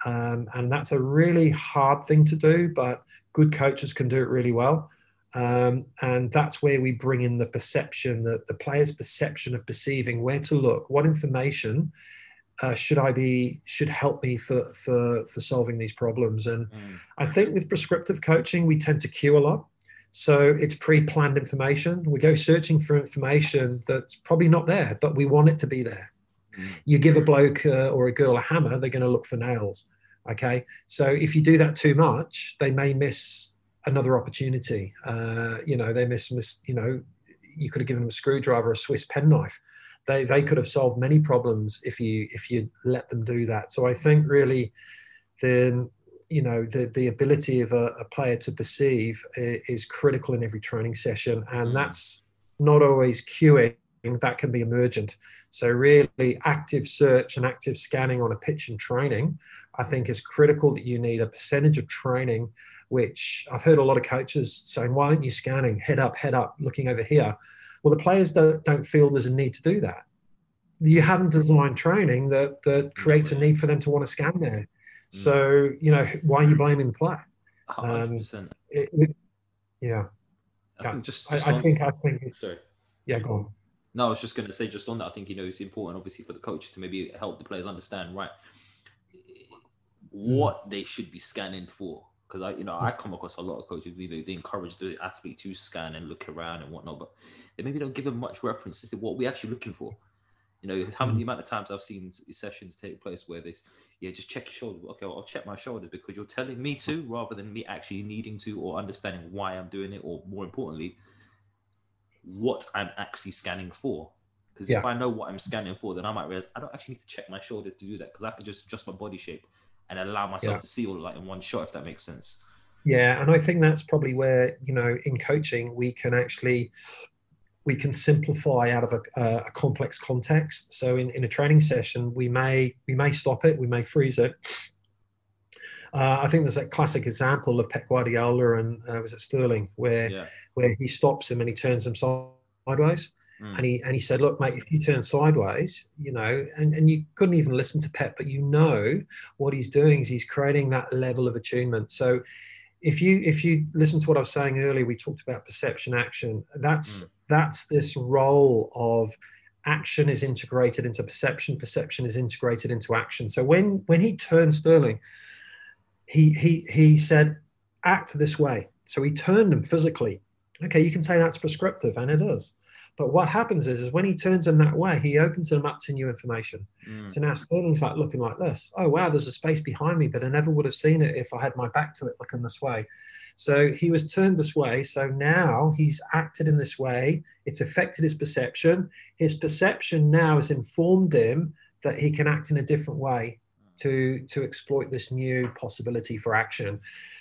And that's a really hard thing to do, but good coaches can do it really well. And that's where we bring in the perception, that the player's perception of perceiving where to look, what information should help me for solving these problems. And I think with prescriptive coaching, we tend to cue a lot. So it's pre-planned information. We go searching for information that's probably not there, but we want it to be there. You give a bloke or a girl a hammer, they're going to look for nails. Okay, so if you do that too much, they may miss another opportunity. You could have given them a screwdriver, a Swiss penknife. They could have solved many problems if you let them do that. So I think really the ability of a player to perceive is critical in every training session, and that's not always cueing. That can be emergent. So really active search and active scanning on a pitch in training, I think, is critical. That you need a percentage of training, which I've heard a lot of coaches saying, why aren't you scanning? Head up, looking over here. Well, the players don't feel there's a need to do that. You haven't designed training that creates a need for them to want to scan there. So, why are you blaming the player? 100%. Go on. No, I was just going to say, just on that, I think, it's important, obviously, for the coaches to maybe help the players understand, right, what they should be scanning for. Because, I come across a lot of coaches, they encourage the athlete to scan and look around and whatnot, but they maybe don't give them much reference to what we're actually looking for. How many amount of times I've seen sessions take place where they just check your shoulder. Okay, well, I'll check my shoulders because you're telling me to, rather than me actually needing to or understanding why I'm doing it, or more importantly, what I'm actually scanning for. Because if I know what I'm scanning for, then I might realize I don't actually need to check my shoulder to do that, because I can just adjust my body shape and allow myself to see all of that in one shot, if that makes sense. Yeah, and I think that's probably where, in coaching, we can simplify out of a complex context. So in a training session, we may stop it, we may freeze it. I think there's that classic example of Pep Guardiola and was it Sterling, where he stops him and he turns him sideways, and he said, "Look, mate, if you turn sideways, and you couldn't even listen to Pep, but what he's doing is he's creating that level of attunement. So if you listen to what I was saying earlier, we talked about perception, action. That's this role of action is integrated into perception. Perception is integrated into action. So when he turned Sterling, he said, act this way. So he turned them physically. Okay, you can say that's prescriptive, and it is. But what happens is when he turns them that way, he opens them up to new information. Mm. So now Sterling's like looking like this. Oh, wow, there's a space behind me, but I never would have seen it if I had my back to it looking this way. So he was turned this way. So now he's acted in this way. It's affected his perception. His perception now has informed him that he can act in a different way to exploit this new possibility for action.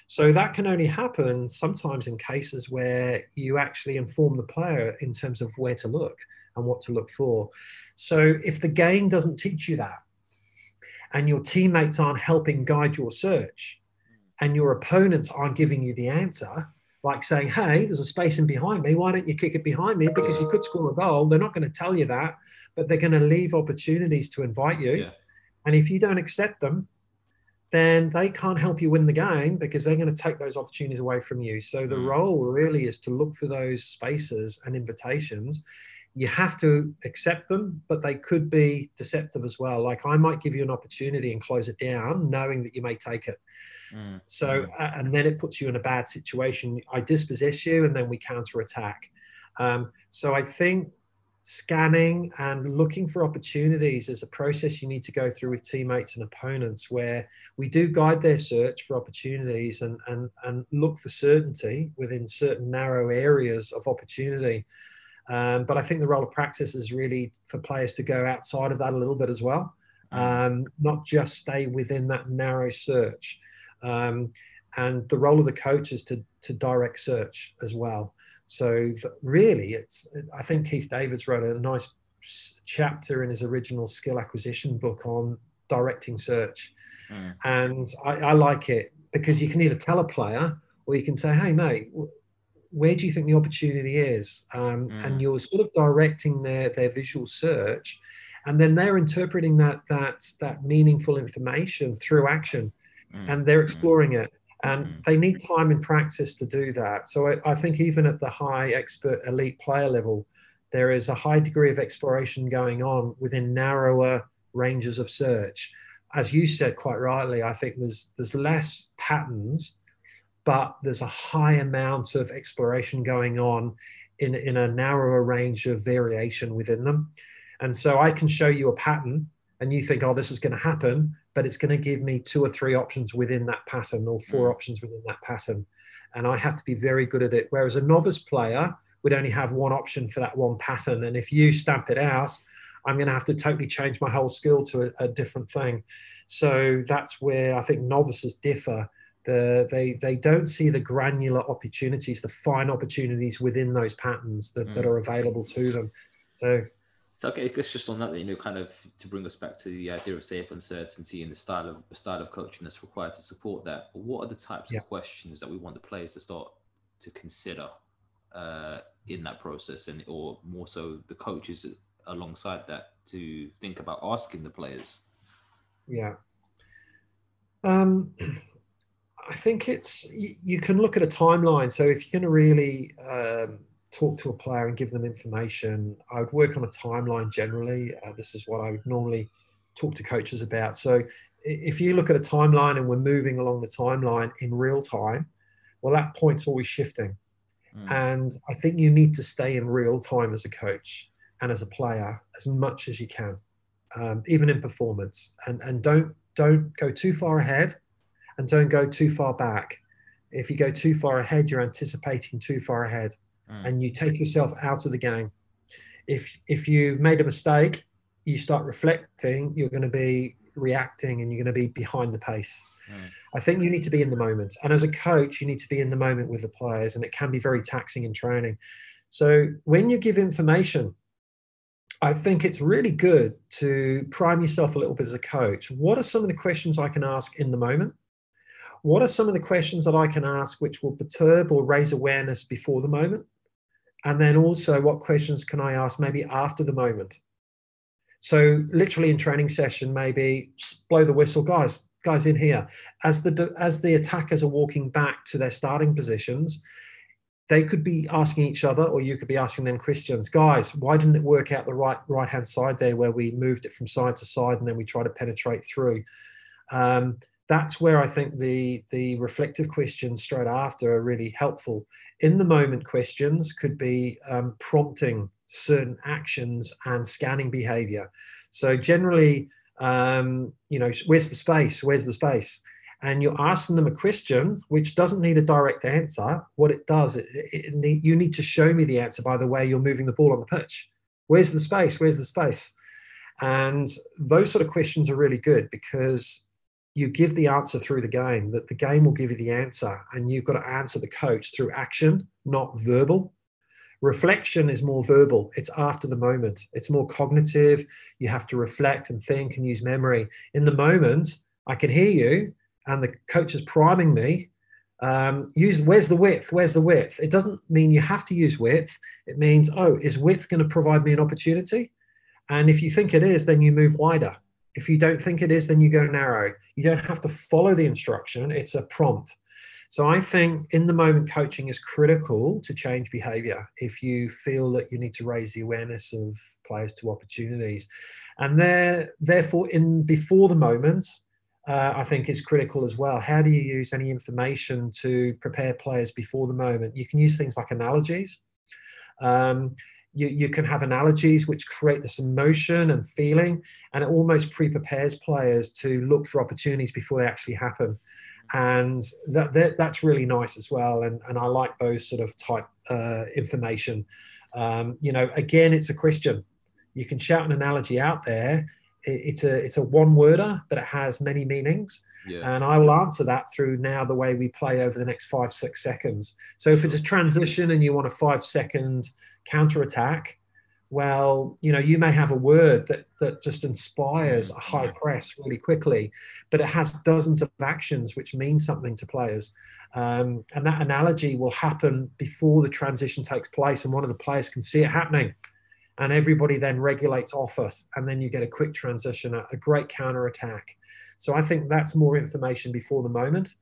So that can only happen sometimes in cases where you actually inform the player in terms of where to look and what to look for. So if the game doesn't teach you that, and your teammates aren't helping guide your search, and your opponents aren't giving you the answer, like saying, hey, there's a space in behind me, why don't you kick it behind me? Because you could score a goal. They're not going to tell you that, but they're going to leave opportunities to invite you. Yeah. And if you don't accept them, then they can't help you win the game because they're going to take those opportunities away from you. So the role really is to look for those spaces and invitations. You have to accept them, but they could be deceptive as well. Like I might give you an opportunity and close it down knowing that you may take it. And then it puts you in a bad situation. I dispossess you and then we counterattack. So I think scanning and looking for opportunities is a process you need to go through with teammates and opponents, where we do guide their search for opportunities and look for certainty within certain narrow areas of opportunity. But I think the role of practice is really for players to go outside of that a little bit as well, not just stay within that narrow search. And the role of the coach is to direct search as well. So really, I think Keith Davids wrote a nice chapter in his original skill acquisition book on directing search. And I like it because you can either tell a player or you can say, hey, mate, where do you think the opportunity is? And you're sort of directing their visual search. And then they're interpreting that meaningful information through action and they're exploring it. And they need time and practice to do that. So I think even at the high expert elite player level, there is a high degree of exploration going on within narrower ranges of search. As you said quite rightly, I think there's less patterns, but there's a high amount of exploration going on in a narrower range of variation within them. And so I can show you a pattern and you think, oh, this is going to happen, but it's going to give me 2 or 3 options within that pattern or 4 options within that pattern. And I have to be very good at it. Whereas a novice player would only have 1 option for that 1 pattern. And if you stamp it out, I'm going to have to totally change my whole skill to a different thing. So that's where I think novices differ. They don't see the granular opportunities, the fine opportunities within those patterns that are available to them. So I guess just on that, you know, kind of to bring us back to the idea of safe uncertainty and the style of coaching that's required to support that. But what are the types of questions that we want the players to start to consider in that process, and or more so the coaches alongside that to think about asking the players? Yeah. I think you can look at a timeline. So if you're going to really talk to a player and give them information, I would work on a timeline generally. This is what I would normally talk to coaches about. So if you look at a timeline and we're moving along the timeline in real time, well, that point's always shifting. And I think you need to stay in real time as a coach and as a player as much as you can, even in performance. And don't go too far ahead and don't go too far back. If you go too far ahead, you're anticipating too far ahead. And you take yourself out of the game. If you've made a mistake, you start reflecting, you're going to be reacting and you're going to be behind the pace. I think you need to be in the moment. And as a coach, you need to be in the moment with the players, and it can be very taxing in training. So when you give information, I think it's really good to prime yourself a little bit as a coach. What are some of the questions I can ask in the moment? What are some of the questions that I can ask which will perturb or raise awareness before the moment? And then also, what questions can I ask maybe after the moment? So literally in training session, maybe blow the whistle, guys in here. As the attackers are walking back to their starting positions, they could be asking each other, or you could be asking them questions. Guys, why didn't it work out the right-hand side there where we moved it from side to side and then we try to penetrate through? that's where I think the reflective questions straight after are really helpful. In the moment questions could be prompting certain actions and scanning behavior. So generally, where's the space? Where's the space? And you're asking them a question which doesn't need a direct answer. What it does, you need to show me the answer by the way you're moving the ball on the pitch. Where's the space? Where's the space? And those sort of questions are really good because you give the answer through the game, that the game will give you the answer, and you've got to answer the coach through action, not verbal. Reflection is more verbal. It's after the moment. It's more cognitive. You have to reflect and think and use memory. In the moment, I can hear you, and the coach is priming me. Where's the width? Where's the width? It doesn't mean you have to use width. It means, oh, is width going to provide me an opportunity? And if you think it is, then you move wider. If you don't think it is, then you go narrow. You don't have to follow the instruction. It's a prompt. So I think in the moment coaching is critical to change behavior if you feel that you need to raise the awareness of players to opportunities. And therefore, in before the moment, I think is critical as well. How do you use any information to prepare players before the moment? You can use things like analogies. You can have analogies which create this emotion and feeling, and it almost pre-prepares players to look for opportunities before they actually happen. And that's really nice as well. And I like those sort of type information. Again, it's a question. You can shout an analogy out there. It's a one-worder, but it has many meanings. Yeah. And I will answer that through now the way we play over the next 5-6 seconds. So if it's a transition and you want a 5-second counterattack, well, you may have a word that just inspires a high press really quickly, but it has dozens of actions which mean something to players. And that analogy will happen before the transition takes place, and one of the players can see it happening. And everybody then regulates off it, and then you get a quick transition, a great counter-attack. So I think that's more information before the moment.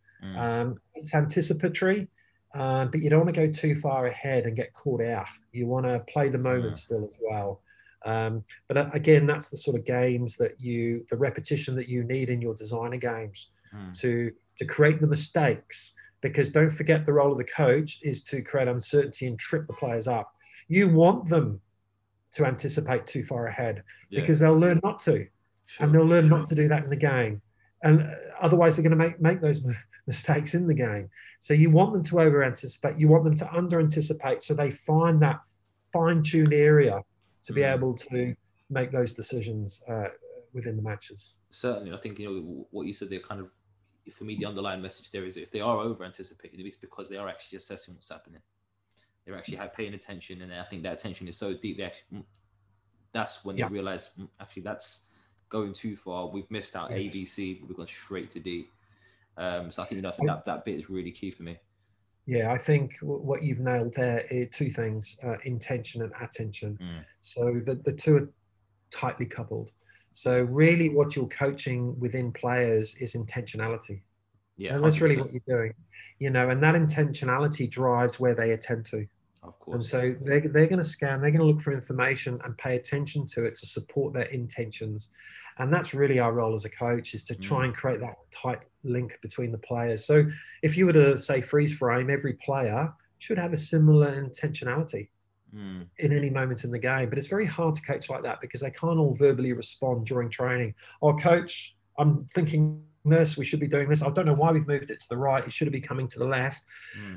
It's anticipatory, but you don't want to go too far ahead and get caught out. You want to play the moment still as well. But again, that's the sort of games that the repetition that you need in your designer games to create the mistakes, because don't forget the role of the coach is to create uncertainty and trip the players up. You want them to anticipate too far ahead because they'll learn not to. Sure. And they'll learn not to do that in the game. And otherwise, they're going to make those mistakes in the game. So you want them to over-anticipate. You want them to under-anticipate so they find that fine-tuned area to be able to make those decisions within the matches. Certainly. I think, what you said there, kind of, for me, the underlying message there is if they are over-anticipating, it's because they are actually assessing what's happening. They're actually paying attention. And I think that attention is so deep. That's when they realize, actually, that's going too far. We've missed out A, B, C. We've gone straight to D. So I think that bit is really key for me. Yeah, I think what you've nailed there are two things, intention and attention. So the two are tightly coupled. So really what you're coaching within players is intentionality. Yeah, and that's really what you're doing, and that intentionality drives where they attend to. Of course. And so they're going to scan, they're going to look for information and pay attention to it to support their intentions. And that's really our role as a coach, is to try and create that tight link between the players. So if you were to say freeze frame, every player should have a similar intentionality in any moment in the game. But it's very hard to coach like that because they can't all verbally respond during training. Oh, coach, I'm thinking this, we should be doing this. I don't know why we've moved it to the right. It should have been coming to the left.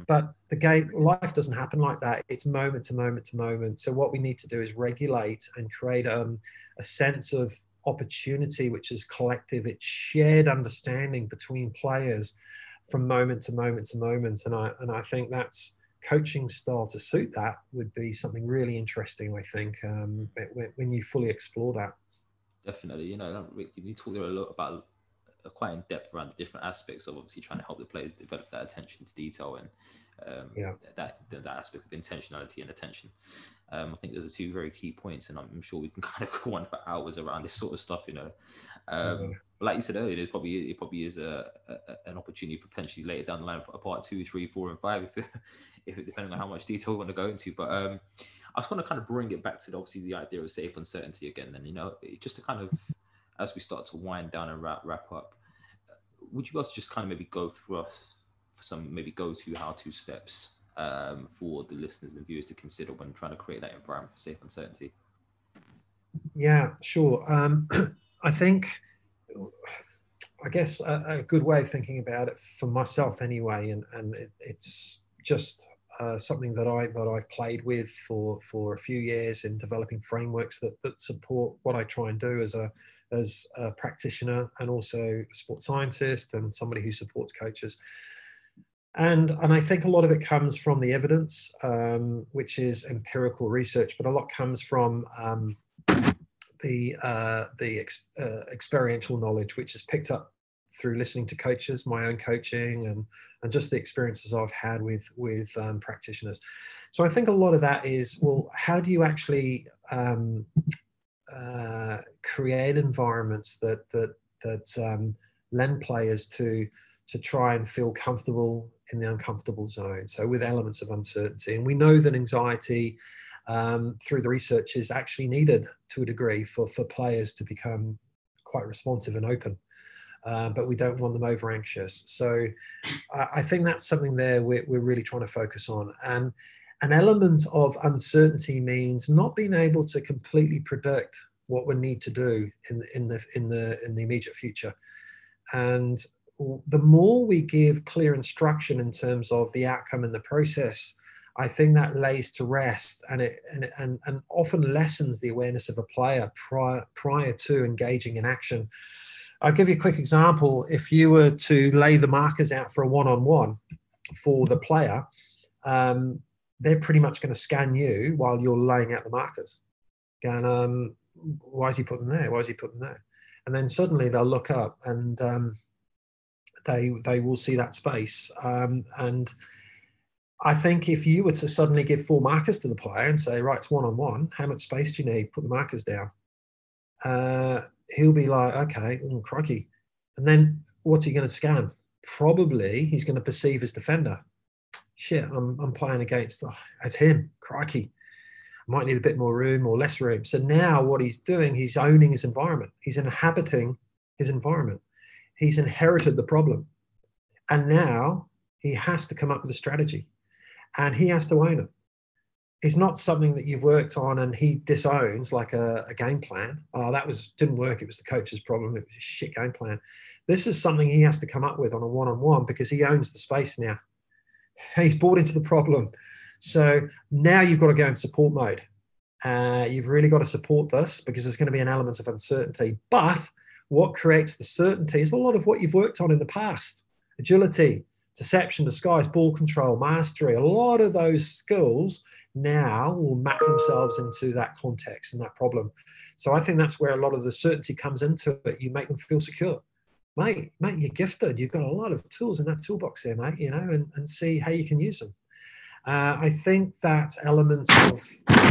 But the game, life doesn't happen like that. It's moment to moment to moment. So what we need to do is regulate and create a sense of opportunity, which is collective. It's shared understanding between players from moment to moment to moment. And I think that's coaching style to suit that would be something really interesting, I think, when you fully explore that. Definitely. You talk a lot about quite in depth around the different aspects of obviously trying to help the players develop that attention to detail and that aspect of intentionality and attention. I think those are two very key points, and I'm sure we can kind of go on for hours around this sort of stuff. Like you said earlier, it probably is an opportunity for potentially later down the line for a part 2, 3, 4, and 5, if depending on how much detail we want to go into. But I just want to kind of bring it back to the idea of safe uncertainty again. Then just to kind of as we start to wind down and wrap up, would you guys just kind of maybe go for us for some maybe go-to how-to steps for the listeners and viewers to consider when trying to create that environment for safe uncertainty? Yeah, sure. I think, I guess a good way of thinking about it for myself anyway, and it's just something that I've played with for a few years in developing frameworks that support what I try and do as a practitioner and also a sports scientist and somebody who supports coaches. And I think a lot of it comes from the evidence, which is empirical research, but a lot comes from the experiential knowledge, which is picked up through listening to coaches, my own coaching, and just the experiences I've had with practitioners. So I think a lot of that is, well, how do you actually create environments that lend players to try and feel comfortable in the uncomfortable zone, so with elements of uncertainty. And we know that anxiety, through the research, is actually needed to a degree for players to become quite responsive and open, but we don't want them over anxious. So I think that's something there we're really trying to focus on. And an element of uncertainty means not being able to completely predict what we need to do in the immediate future. And the more we give clear instruction in terms of the outcome and the process, I think that lays to rest and often lessens the awareness of a player prior to engaging in action. I'll give you a quick example. If you were to lay the markers out for a one-on-one for the player, they're pretty much going to scan you while you're laying out the markers. Going, why is he putting there? Why is he putting there? And then suddenly they'll look up and they will see that space. And I think if you were to suddenly give 4 markers to the player and say, right, it's one-on-one, how much space do you need? Put the markers down. He'll be like, okay, crikey. And then what's he going to scan? Probably he's going to perceive his defender. Shit, I'm playing against, that's him, crikey. I might need a bit more room or less room. So now what he's doing, he's owning his environment. He's inhabiting his environment. He's inherited the problem. And now he has to come up with a strategy and he has to own it. It's not something that you've worked on and he disowns, like a game plan. Oh, that didn't work. It was the coach's problem. It was a shit game plan. This is something he has to come up with on a one-on-one because he owns the space now. He's bought into the problem. So now you've got to go in support mode. You've really got to support this because there's going to be an element of uncertainty. But what creates the certainty is a lot of what you've worked on in the past. Agility, deception, disguise, ball control, mastery, a lot of those skills now will map themselves into that context and that problem. So I think that's where a lot of the certainty comes into it. You make them feel secure. Mate, you're gifted. You've got a lot of tools in that toolbox there, mate, you know, and see how you can use them. I think that element of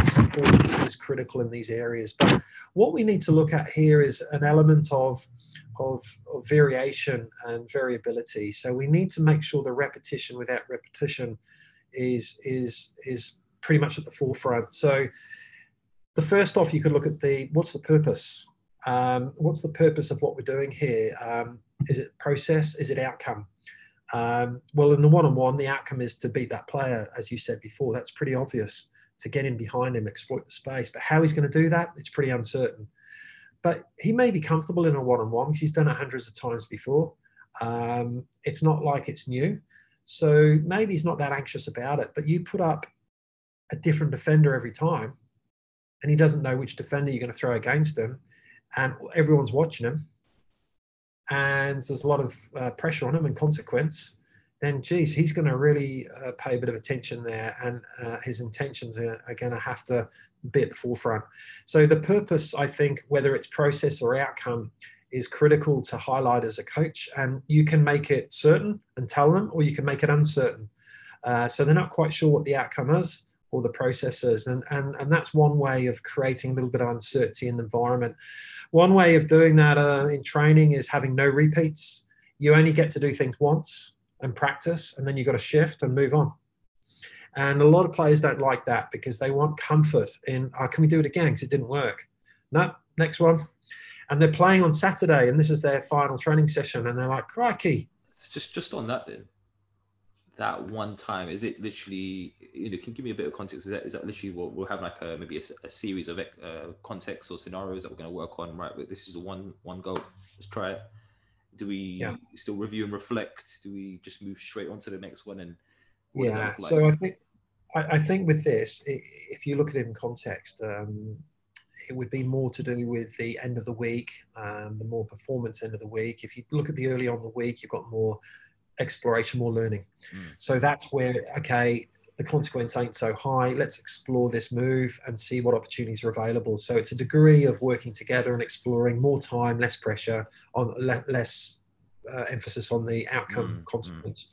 support is critical in these areas. But what we need to look at here is an element of variation and variability. So we need to make sure the repetition without repetition is pretty much at the forefront. So the first off, you could look at what's the purpose? What's the purpose of what we're doing here? Is it process? Is it outcome? Well, in the one-on-one, the outcome is to beat that player, as you said before. That's pretty obvious, to get in behind him, exploit the space. But how he's going to do that, it's pretty uncertain. But he may be comfortable in a one-on-one because he's done it hundreds of times before. It's not like it's new. So maybe he's not that anxious about it. But you put up a different defender every time, and he doesn't know which defender you're going to throw against him, and everyone's watching him, and there's a lot of pressure on him and consequence, then, geez, he's going to really pay a bit of attention there, and his intentions are going to have to be at the forefront. So the purpose, I think, whether it's process or outcome, is critical to highlight as a coach, and you can make it certain and tell them, or you can make it uncertain. So they're not quite sure what the outcome is, or the processes, and that's one way of creating a little bit of uncertainty in the environment. One way of doing that in training is having no repeats. You only get to do things once and practice, and then you've got to shift and move on. And a lot of players don't like that because they want comfort in, can we do it again because it didn't work? No, next one. and they're playing on Saturday, and this is their final training session, and they're like, crikey. Just on that then, that one time, is it literally, you know, can you give me a bit of context? Is that literally what we'll have, like maybe a series of contexts or scenarios that we're going to work on, right? But this is the one goal, let's try it. Do we still review and reflect? Do we just move straight on to the next one? And what does that look like? So I think with this, if you look at it in context, it would be more to do with the end of the week, the more performance end of the week. If you look at the early on in the week, you've got more exploration, more learning. So that's where, okay, the consequence ain't so high. Let's explore this move and see what opportunities are available. So it's a degree of working together and exploring, more time, less pressure, on less emphasis on the outcome consequence.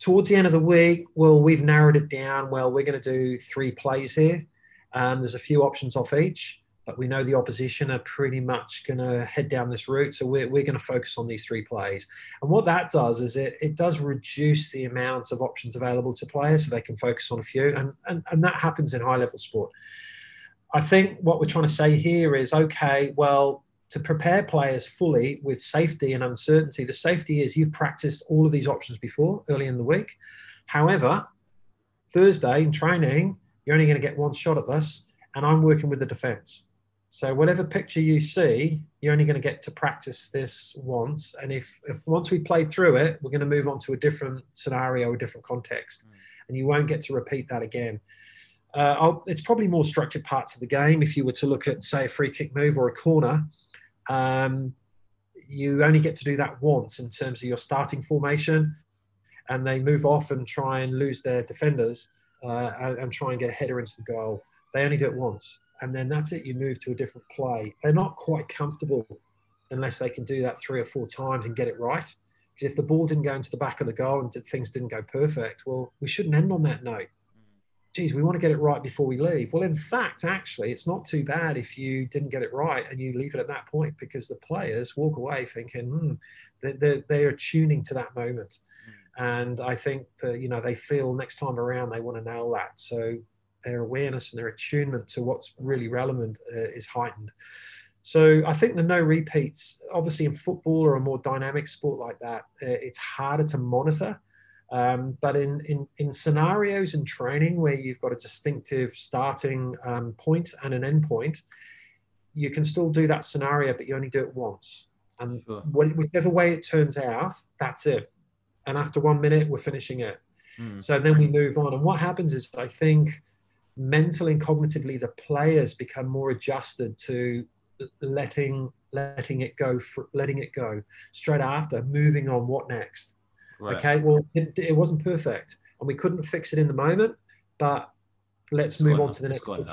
Towards the end of the week, well, we've narrowed it down. Well, we're going to do 3 plays here. There's a few options off each, but we know the opposition are pretty much going to head down this route. So we're going to focus on these 3 plays. And what that does is it does reduce the amount of options available to players so they can focus on a few. And that happens in high-level sport. I think what we're trying to say here is, okay, well, to prepare players fully with safety and uncertainty. The safety is you've practiced all of these options before early in the week. However, Thursday in training, you're only going to get one shot at this, and I'm working with the defense. So whatever picture you see, you're only going to get to practice this once. And if once we played through it, we're going to move on to a different scenario, a different context, and you won't get to repeat that again. It's probably more structured parts of the game. If you were to look at, say, a free kick move or a corner, you only get to do that once in terms of your starting formation, and they move off and try and lose their defenders and try and get a header into the goal. They only do it once, and then that's it. You move to a different play. They're not quite comfortable unless they can do that 3 or 4 times and get it right. Because if the ball didn't go into the back of the goal and things didn't go perfect, well, we shouldn't end on that note. Geez, we want to get it right before we leave. Well, in fact, actually, it's not too bad if you didn't get it right and you leave it at that point, because the players walk away thinking, they are tuning to that moment. And I think that, they feel next time around they want to nail that. So their awareness and their attunement to what's really relevant is heightened. So I think the no repeats, obviously in football or a more dynamic sport like that, it's harder to monitor. But in scenarios and training where you've got a distinctive starting point and an end point, you can still do that scenario, but you only do it once. And whichever way it turns out, that's it. And after 1 minute, we're finishing it. So then we move on. And what happens is, I think, mentally and cognitively, the players become more adjusted to letting it go straight after, moving on, what next? Right. Okay, well, it wasn't perfect, and we couldn't fix it in the moment, but let's move on to the next one.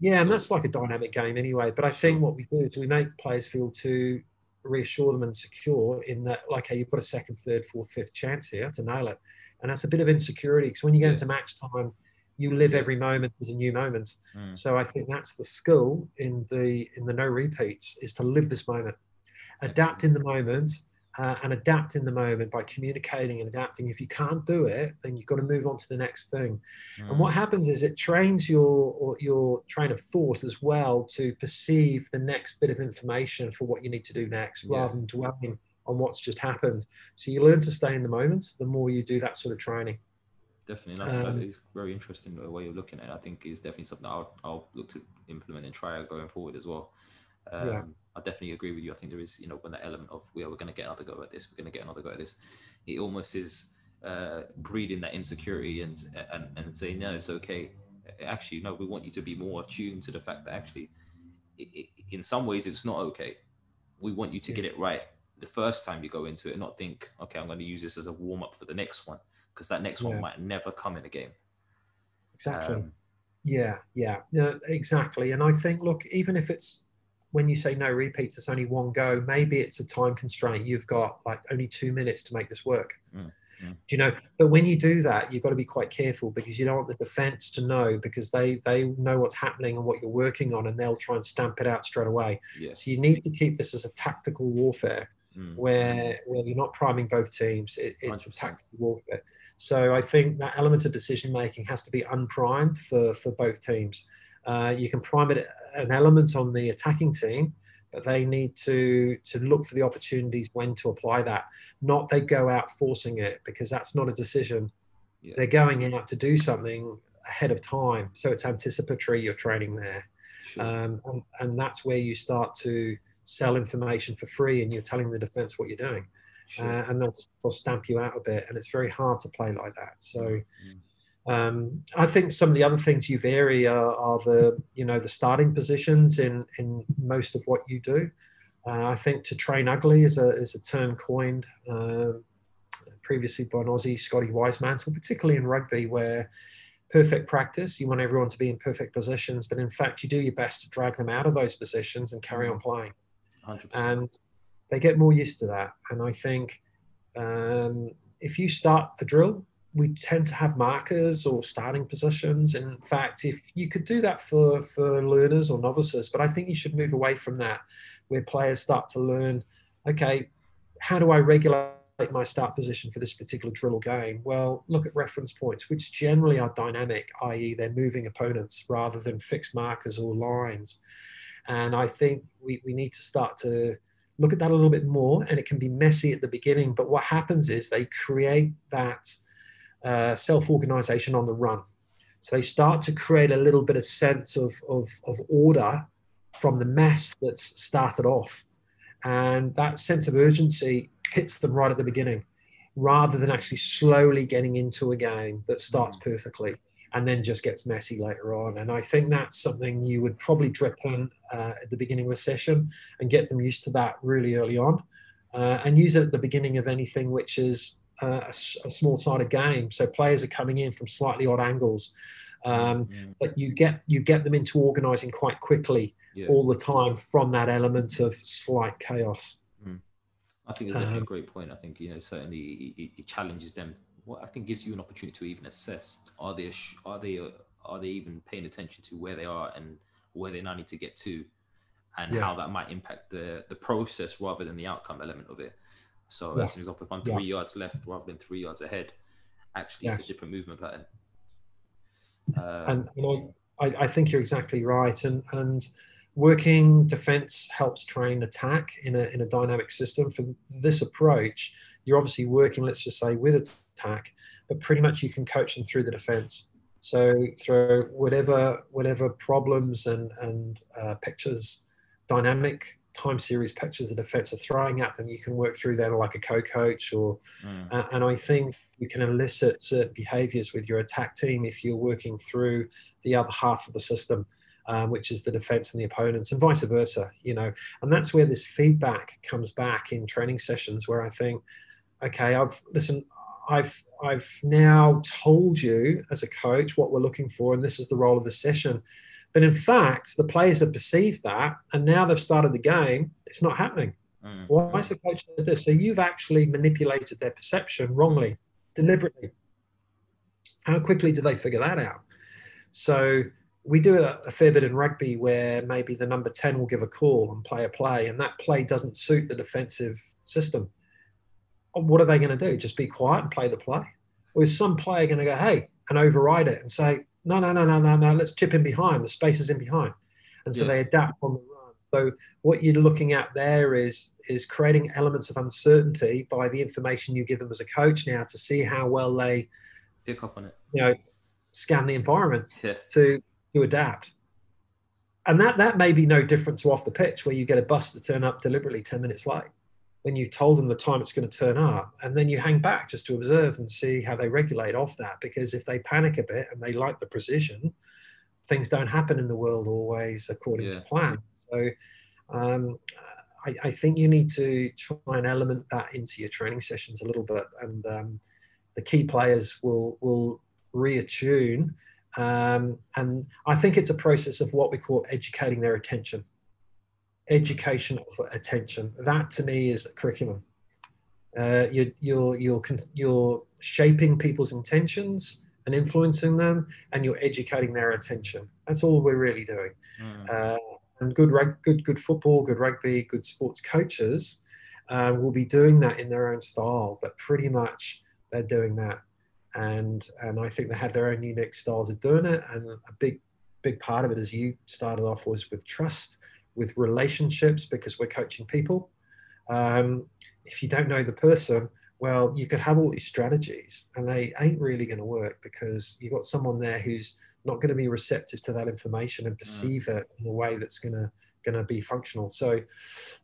Yeah, and that's like a dynamic game anyway. But I think what we do is we make players feel to reassure them and secure in that, like, hey, you've got a second, third, fourth, fifth chance here to nail it. And that's a bit of insecurity, because when you get into match time, you live every moment as a new moment. So I think that's the skill in the no repeats, is to live this moment, adapt in the moment, and adapt in the moment by communicating and adapting. If you can't do it, then you've got to move on to the next thing. And what happens is it trains your train of thought as well to perceive the next bit of information for what you need to do next, rather than dwelling on what's just happened. So you learn to stay in the moment the more you do that sort of training. Definitely. That is very interesting, the way you're looking at it. I think it's definitely something I'll look to implement and try going forward as well. I definitely agree with you. I think there is, when that element of, we're going to get another go at this, we're going to get another go at this, it almost is breeding that insecurity and saying, no, it's okay. Actually, no, we want you to be more attuned to the fact that actually, in some ways, it's not okay. We want you to get it right the first time you go into it, and not think, okay, I'm going to use this as a warm up for the next one, because that next one might never come in a game. Exactly. Exactly. And I think, look, even if it's, when you say no repeats, it's only one go. Maybe it's a time constraint. You've got like only 2 minutes to make this work. But when you do that, you've got to be quite careful, because you don't want the defense to know, because they know what's happening and what you're working on, and they'll try and stamp it out straight away. So you need to keep this as a tactical warfare where you're not priming both teams. It's 100%. A tactical warfare. So I think that element of decision-making has to be unprimed for both teams. You can prime it an element on the attacking team, but they need to look for the opportunities when to apply that. Not they go out forcing it, because that's not a decision. Yeah. They're going out to do something ahead of time. So it's anticipatory, your training there. Sure. And that's where you start to sell information for free and you're telling the defense what you're doing. Sure. And they'll stamp you out a bit. And it's very hard to play like that. So I think some of the other things you vary are the starting positions in most of what you do. I think to train ugly is a term coined previously by an Aussie, Scotty Wiseman, so particularly in rugby where perfect practice, you want everyone to be in perfect positions, but in fact, you do your best to drag them out of those positions and carry on playing. 100%. And they get more used to that. And I think if you start a drill, we tend to have markers or starting positions. In fact, if you could do that for learners or novices, but I think you should move away from that, where players start to learn, okay, how do I regulate my start position for this particular drill or game? Well, look at reference points, which generally are dynamic, i.e. they're moving opponents rather than fixed markers or lines. And I think we need to start to look at that a little bit more, and it can be messy at the beginning, but what happens is they create that self-organization on the run. So they start to create a little bit of sense of order from the mess that's started off. And that sense of urgency hits them right at the beginning, rather than actually slowly getting into a game that starts perfectly and then just gets messy later on. And I think that's something you would probably drip in at the beginning of a session and get them used to that really early on, and use it at the beginning of anything which is a small-sided game. So players are coming in from slightly odd angles, but you get them into organising quite quickly all the time from that element of slight chaos. I think that's a great point. I think, certainly it challenges them. What I think gives you an opportunity to even assess, are they even paying attention to where they are and where they now need to get to, and how that might impact the process rather than the outcome element of it. So as an example, if I'm 3 yards left rather than 3 yards ahead, actually it's a different movement pattern. And I think you're exactly right. And working defense helps train attack in a dynamic system. For this approach, you're obviously working, let's just say, with attack, but pretty much you can coach them through the defense. So through whatever problems and pictures, dynamic time series pictures the defense are throwing at them, you can work through them like a co-coach or and I think you can elicit certain behaviors with your attack team if you're working through the other half of the system, which is the defense and the opponents, and vice versa, and that's where this feedback comes back in training sessions, where I think, okay, I've now told you as a coach what we're looking for, and this is the role of the session. But in fact, the players have perceived that, and now they've started the game, it's not happening. Why is the coach doing this? So you've actually manipulated their perception wrongly, deliberately. How quickly do they figure that out? So we do a fair bit in rugby where maybe the number 10 will give a call and play a play, and that play doesn't suit the defensive system. What are they going to do? Just be quiet and play the play? Or is some player going to go, hey, and override it and say, no, let's chip in behind. The space is in behind. And so they adapt on the run. So what you're looking at there is creating elements of uncertainty by the information you give them as a coach now to see how well they pick up on it, scan the environment to adapt. And that may be no different to off the pitch, where you get a bus to turn up deliberately 10 minutes late when you've told them the time it's going to turn up, and then you hang back just to observe and see how they regulate off that. Because if they panic a bit and they like the precision, things don't happen in the world always according to plan. So I think you need to try and element that into your training sessions a little bit, and the key players will reattune. And I think it's a process of what we call educating their attention. Education for attention. That to me is a curriculum. You're shaping people's intentions and influencing them, and you're educating their attention. That's all we're really doing. And good football, good rugby, good sports coaches will be doing that in their own style, but pretty much they're doing that. And I think they have their own unique styles of doing it. And a big part of it, as you started off, was with trust, with relationships, because we're coaching people. If you don't know the person, well, you could have all these strategies and they ain't really going to work, because you've got someone there who's not going to be receptive to that information and perceive it in a way that's going to be functional. So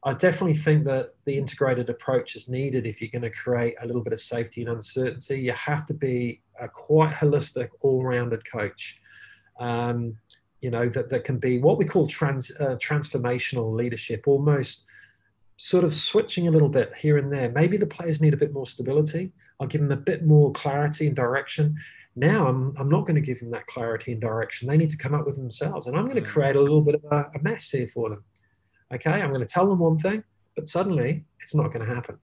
I definitely think that the integrated approach is needed if you're going to create a little bit of safety and uncertainty. You have to be a quite holistic, all-rounded coach, you know, that can be what we call transformational leadership, almost sort of switching a little bit here and there. Maybe the players need a bit more stability. I'll give them a bit more clarity and direction. Now I'm not going to give them that clarity and direction. They need to come up with themselves, and I'm going to create a little bit of a mess here for them. Okay, I'm going to tell them one thing, but suddenly it's not going to happen.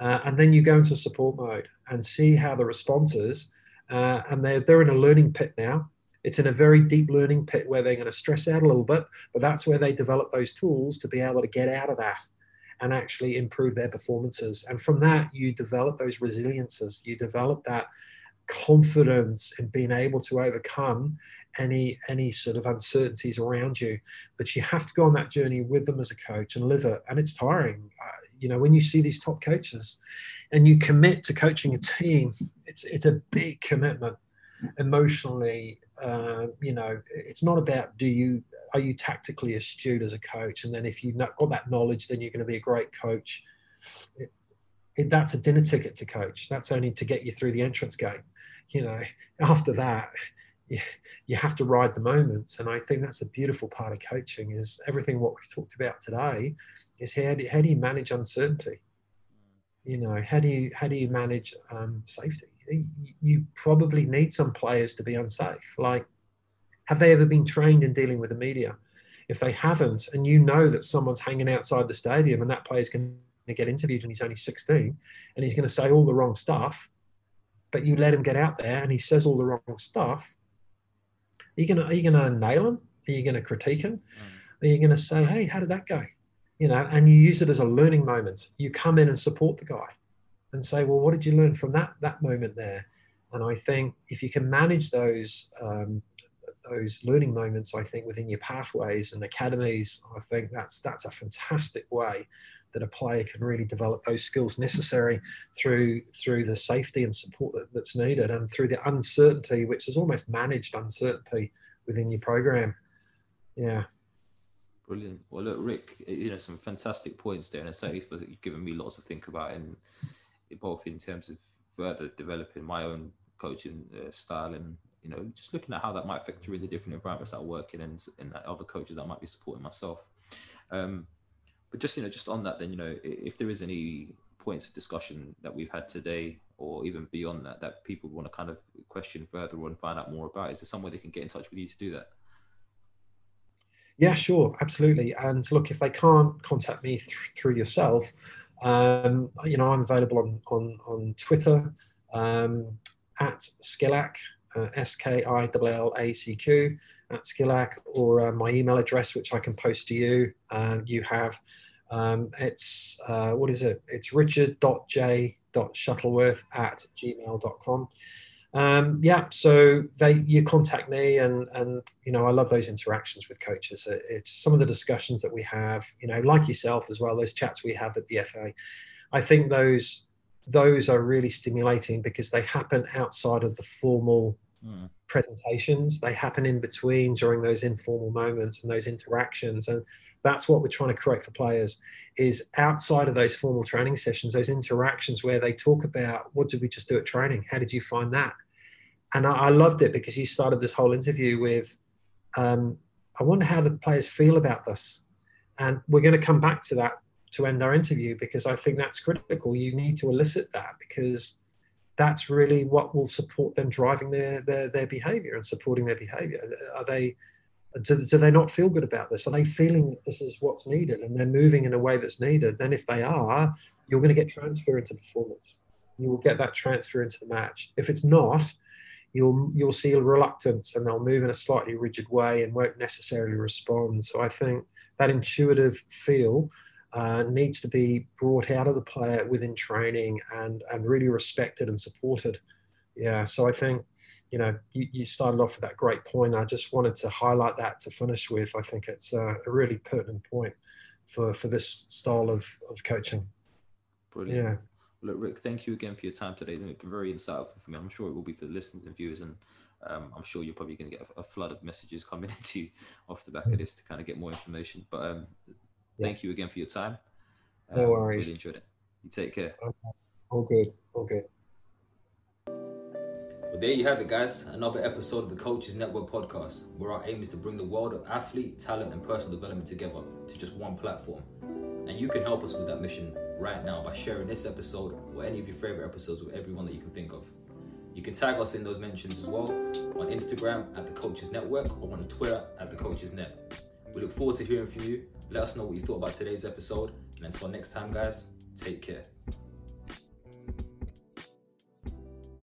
And then you go into support mode and see how the response is. And they're in a learning pit now. It's in a very deep learning pit where they're going to stress out a little bit, but that's where they develop those tools to be able to get out of that and actually improve their performances. And from that, you develop those resiliences. You develop that confidence in being able to overcome any sort of uncertainties around you. But you have to go on that journey with them as a coach and live it. And it's tiring. You know, when you see these top coaches and you commit to coaching a team, it's a big commitment emotionally. You know, it's not about are you tactically astute as a coach, and then if you've not got that knowledge, then you're going to be a great coach. That's a dinner ticket to coach. That's only to get you through the entrance game. You know, after that, you have to ride the moments. And I think that's the beautiful part of coaching, is everything what we've talked about today is how do you manage uncertainty? You know, how do you manage safety? You probably need some players to be unsafe. Like, have they ever been trained in dealing with the media? If they haven't, and you know that someone's hanging outside the stadium and that player's going to get interviewed and he's only 16 and he's going to say all the wrong stuff, but you let him get out there and he says all the wrong stuff, are you going to nail him? Are you going to critique him? Are you going to say, hey, how did that go? You know, and you use it as a learning moment. You come in and support the guy and say, well, what did you learn from that moment there? And I think if you can manage those learning moments, I think, within your pathways and academies, I think that's a fantastic way that a player can really develop those skills necessary through the safety and support that's needed, and through the uncertainty, which is almost managed uncertainty within your program. Yeah. Brilliant. Well, look, Rick, you know, some fantastic points there, and I certainly feel that you've given me lots to think about, and both in terms of further developing my own coaching style, and you know, just looking at how that might affect through the different environments that I work in, and other coaches that might be supporting myself. But just, you know, just on that then, you know, if there is any points of discussion that we've had today, or even beyond that, that people want to kind of question further on, find out more about, is there some way they can get in touch with you to do that? Yeah, sure, absolutely. And look, if they can't contact me through yourself, you know, I'm available on Twitter, at Skillak, SKILLACQ, at Skillak, or my email address, which I can post to you. You have, it's, what is it? It's richard.j.shuttleworth@gmail.com. Yeah, so you contact me, and you know, I love those interactions with coaches. It's some of the discussions that we have, you know, like yourself as well, those chats we have at the FA. I think those are really stimulating because they happen outside of the formal presentations. They happen in between, during those informal moments and those interactions. And that's what we're trying to create for players, is outside of those formal training sessions, those interactions where they talk about, what did we just do at training? How did you find that? And I loved it because you started this whole interview with, I wonder how the players feel about this. And we're going to come back to that to end our interview, because I think that's critical. You need to elicit that, because that's really what will support them driving their behavior and supporting their behavior. Do they not feel good about this? Are they feeling that this is what's needed and they're moving in a way that's needed? Then if they are, you're going to get transfer into performance. You will get that transfer into the match. If it's not, you'll see a reluctance, and they'll move in a slightly rigid way and won't necessarily respond. So I think that intuitive feel needs to be brought out of the player within training and really respected and supported. Yeah, so I think, you know, you started off with that great point. I just wanted to highlight that to finish with. I think it's a really pertinent point for this style of coaching. Brilliant. Yeah. Look, Rick, thank you again for your time today. It's been very insightful for me. I'm sure it will be for the listeners and viewers, and I'm sure you're probably going to get a flood of messages coming into you off the back of this to kind of get more information. But thank you again for your time. No worries. Really enjoyed it. You take care. All good. All good. Well, there you have it, guys. Another episode of the Coaches Network podcast, where our aim is to bring the world of athlete, talent, and personal development together to just one platform. And you can help us with that mission right now by sharing this episode or any of your favorite episodes with everyone that you can think of. You can tag us in those mentions as well on Instagram at the Coaches Network or on Twitter at the Coaches Net. We look forward to hearing from you. Let us know what you thought about today's episode. And until next time, guys, take care.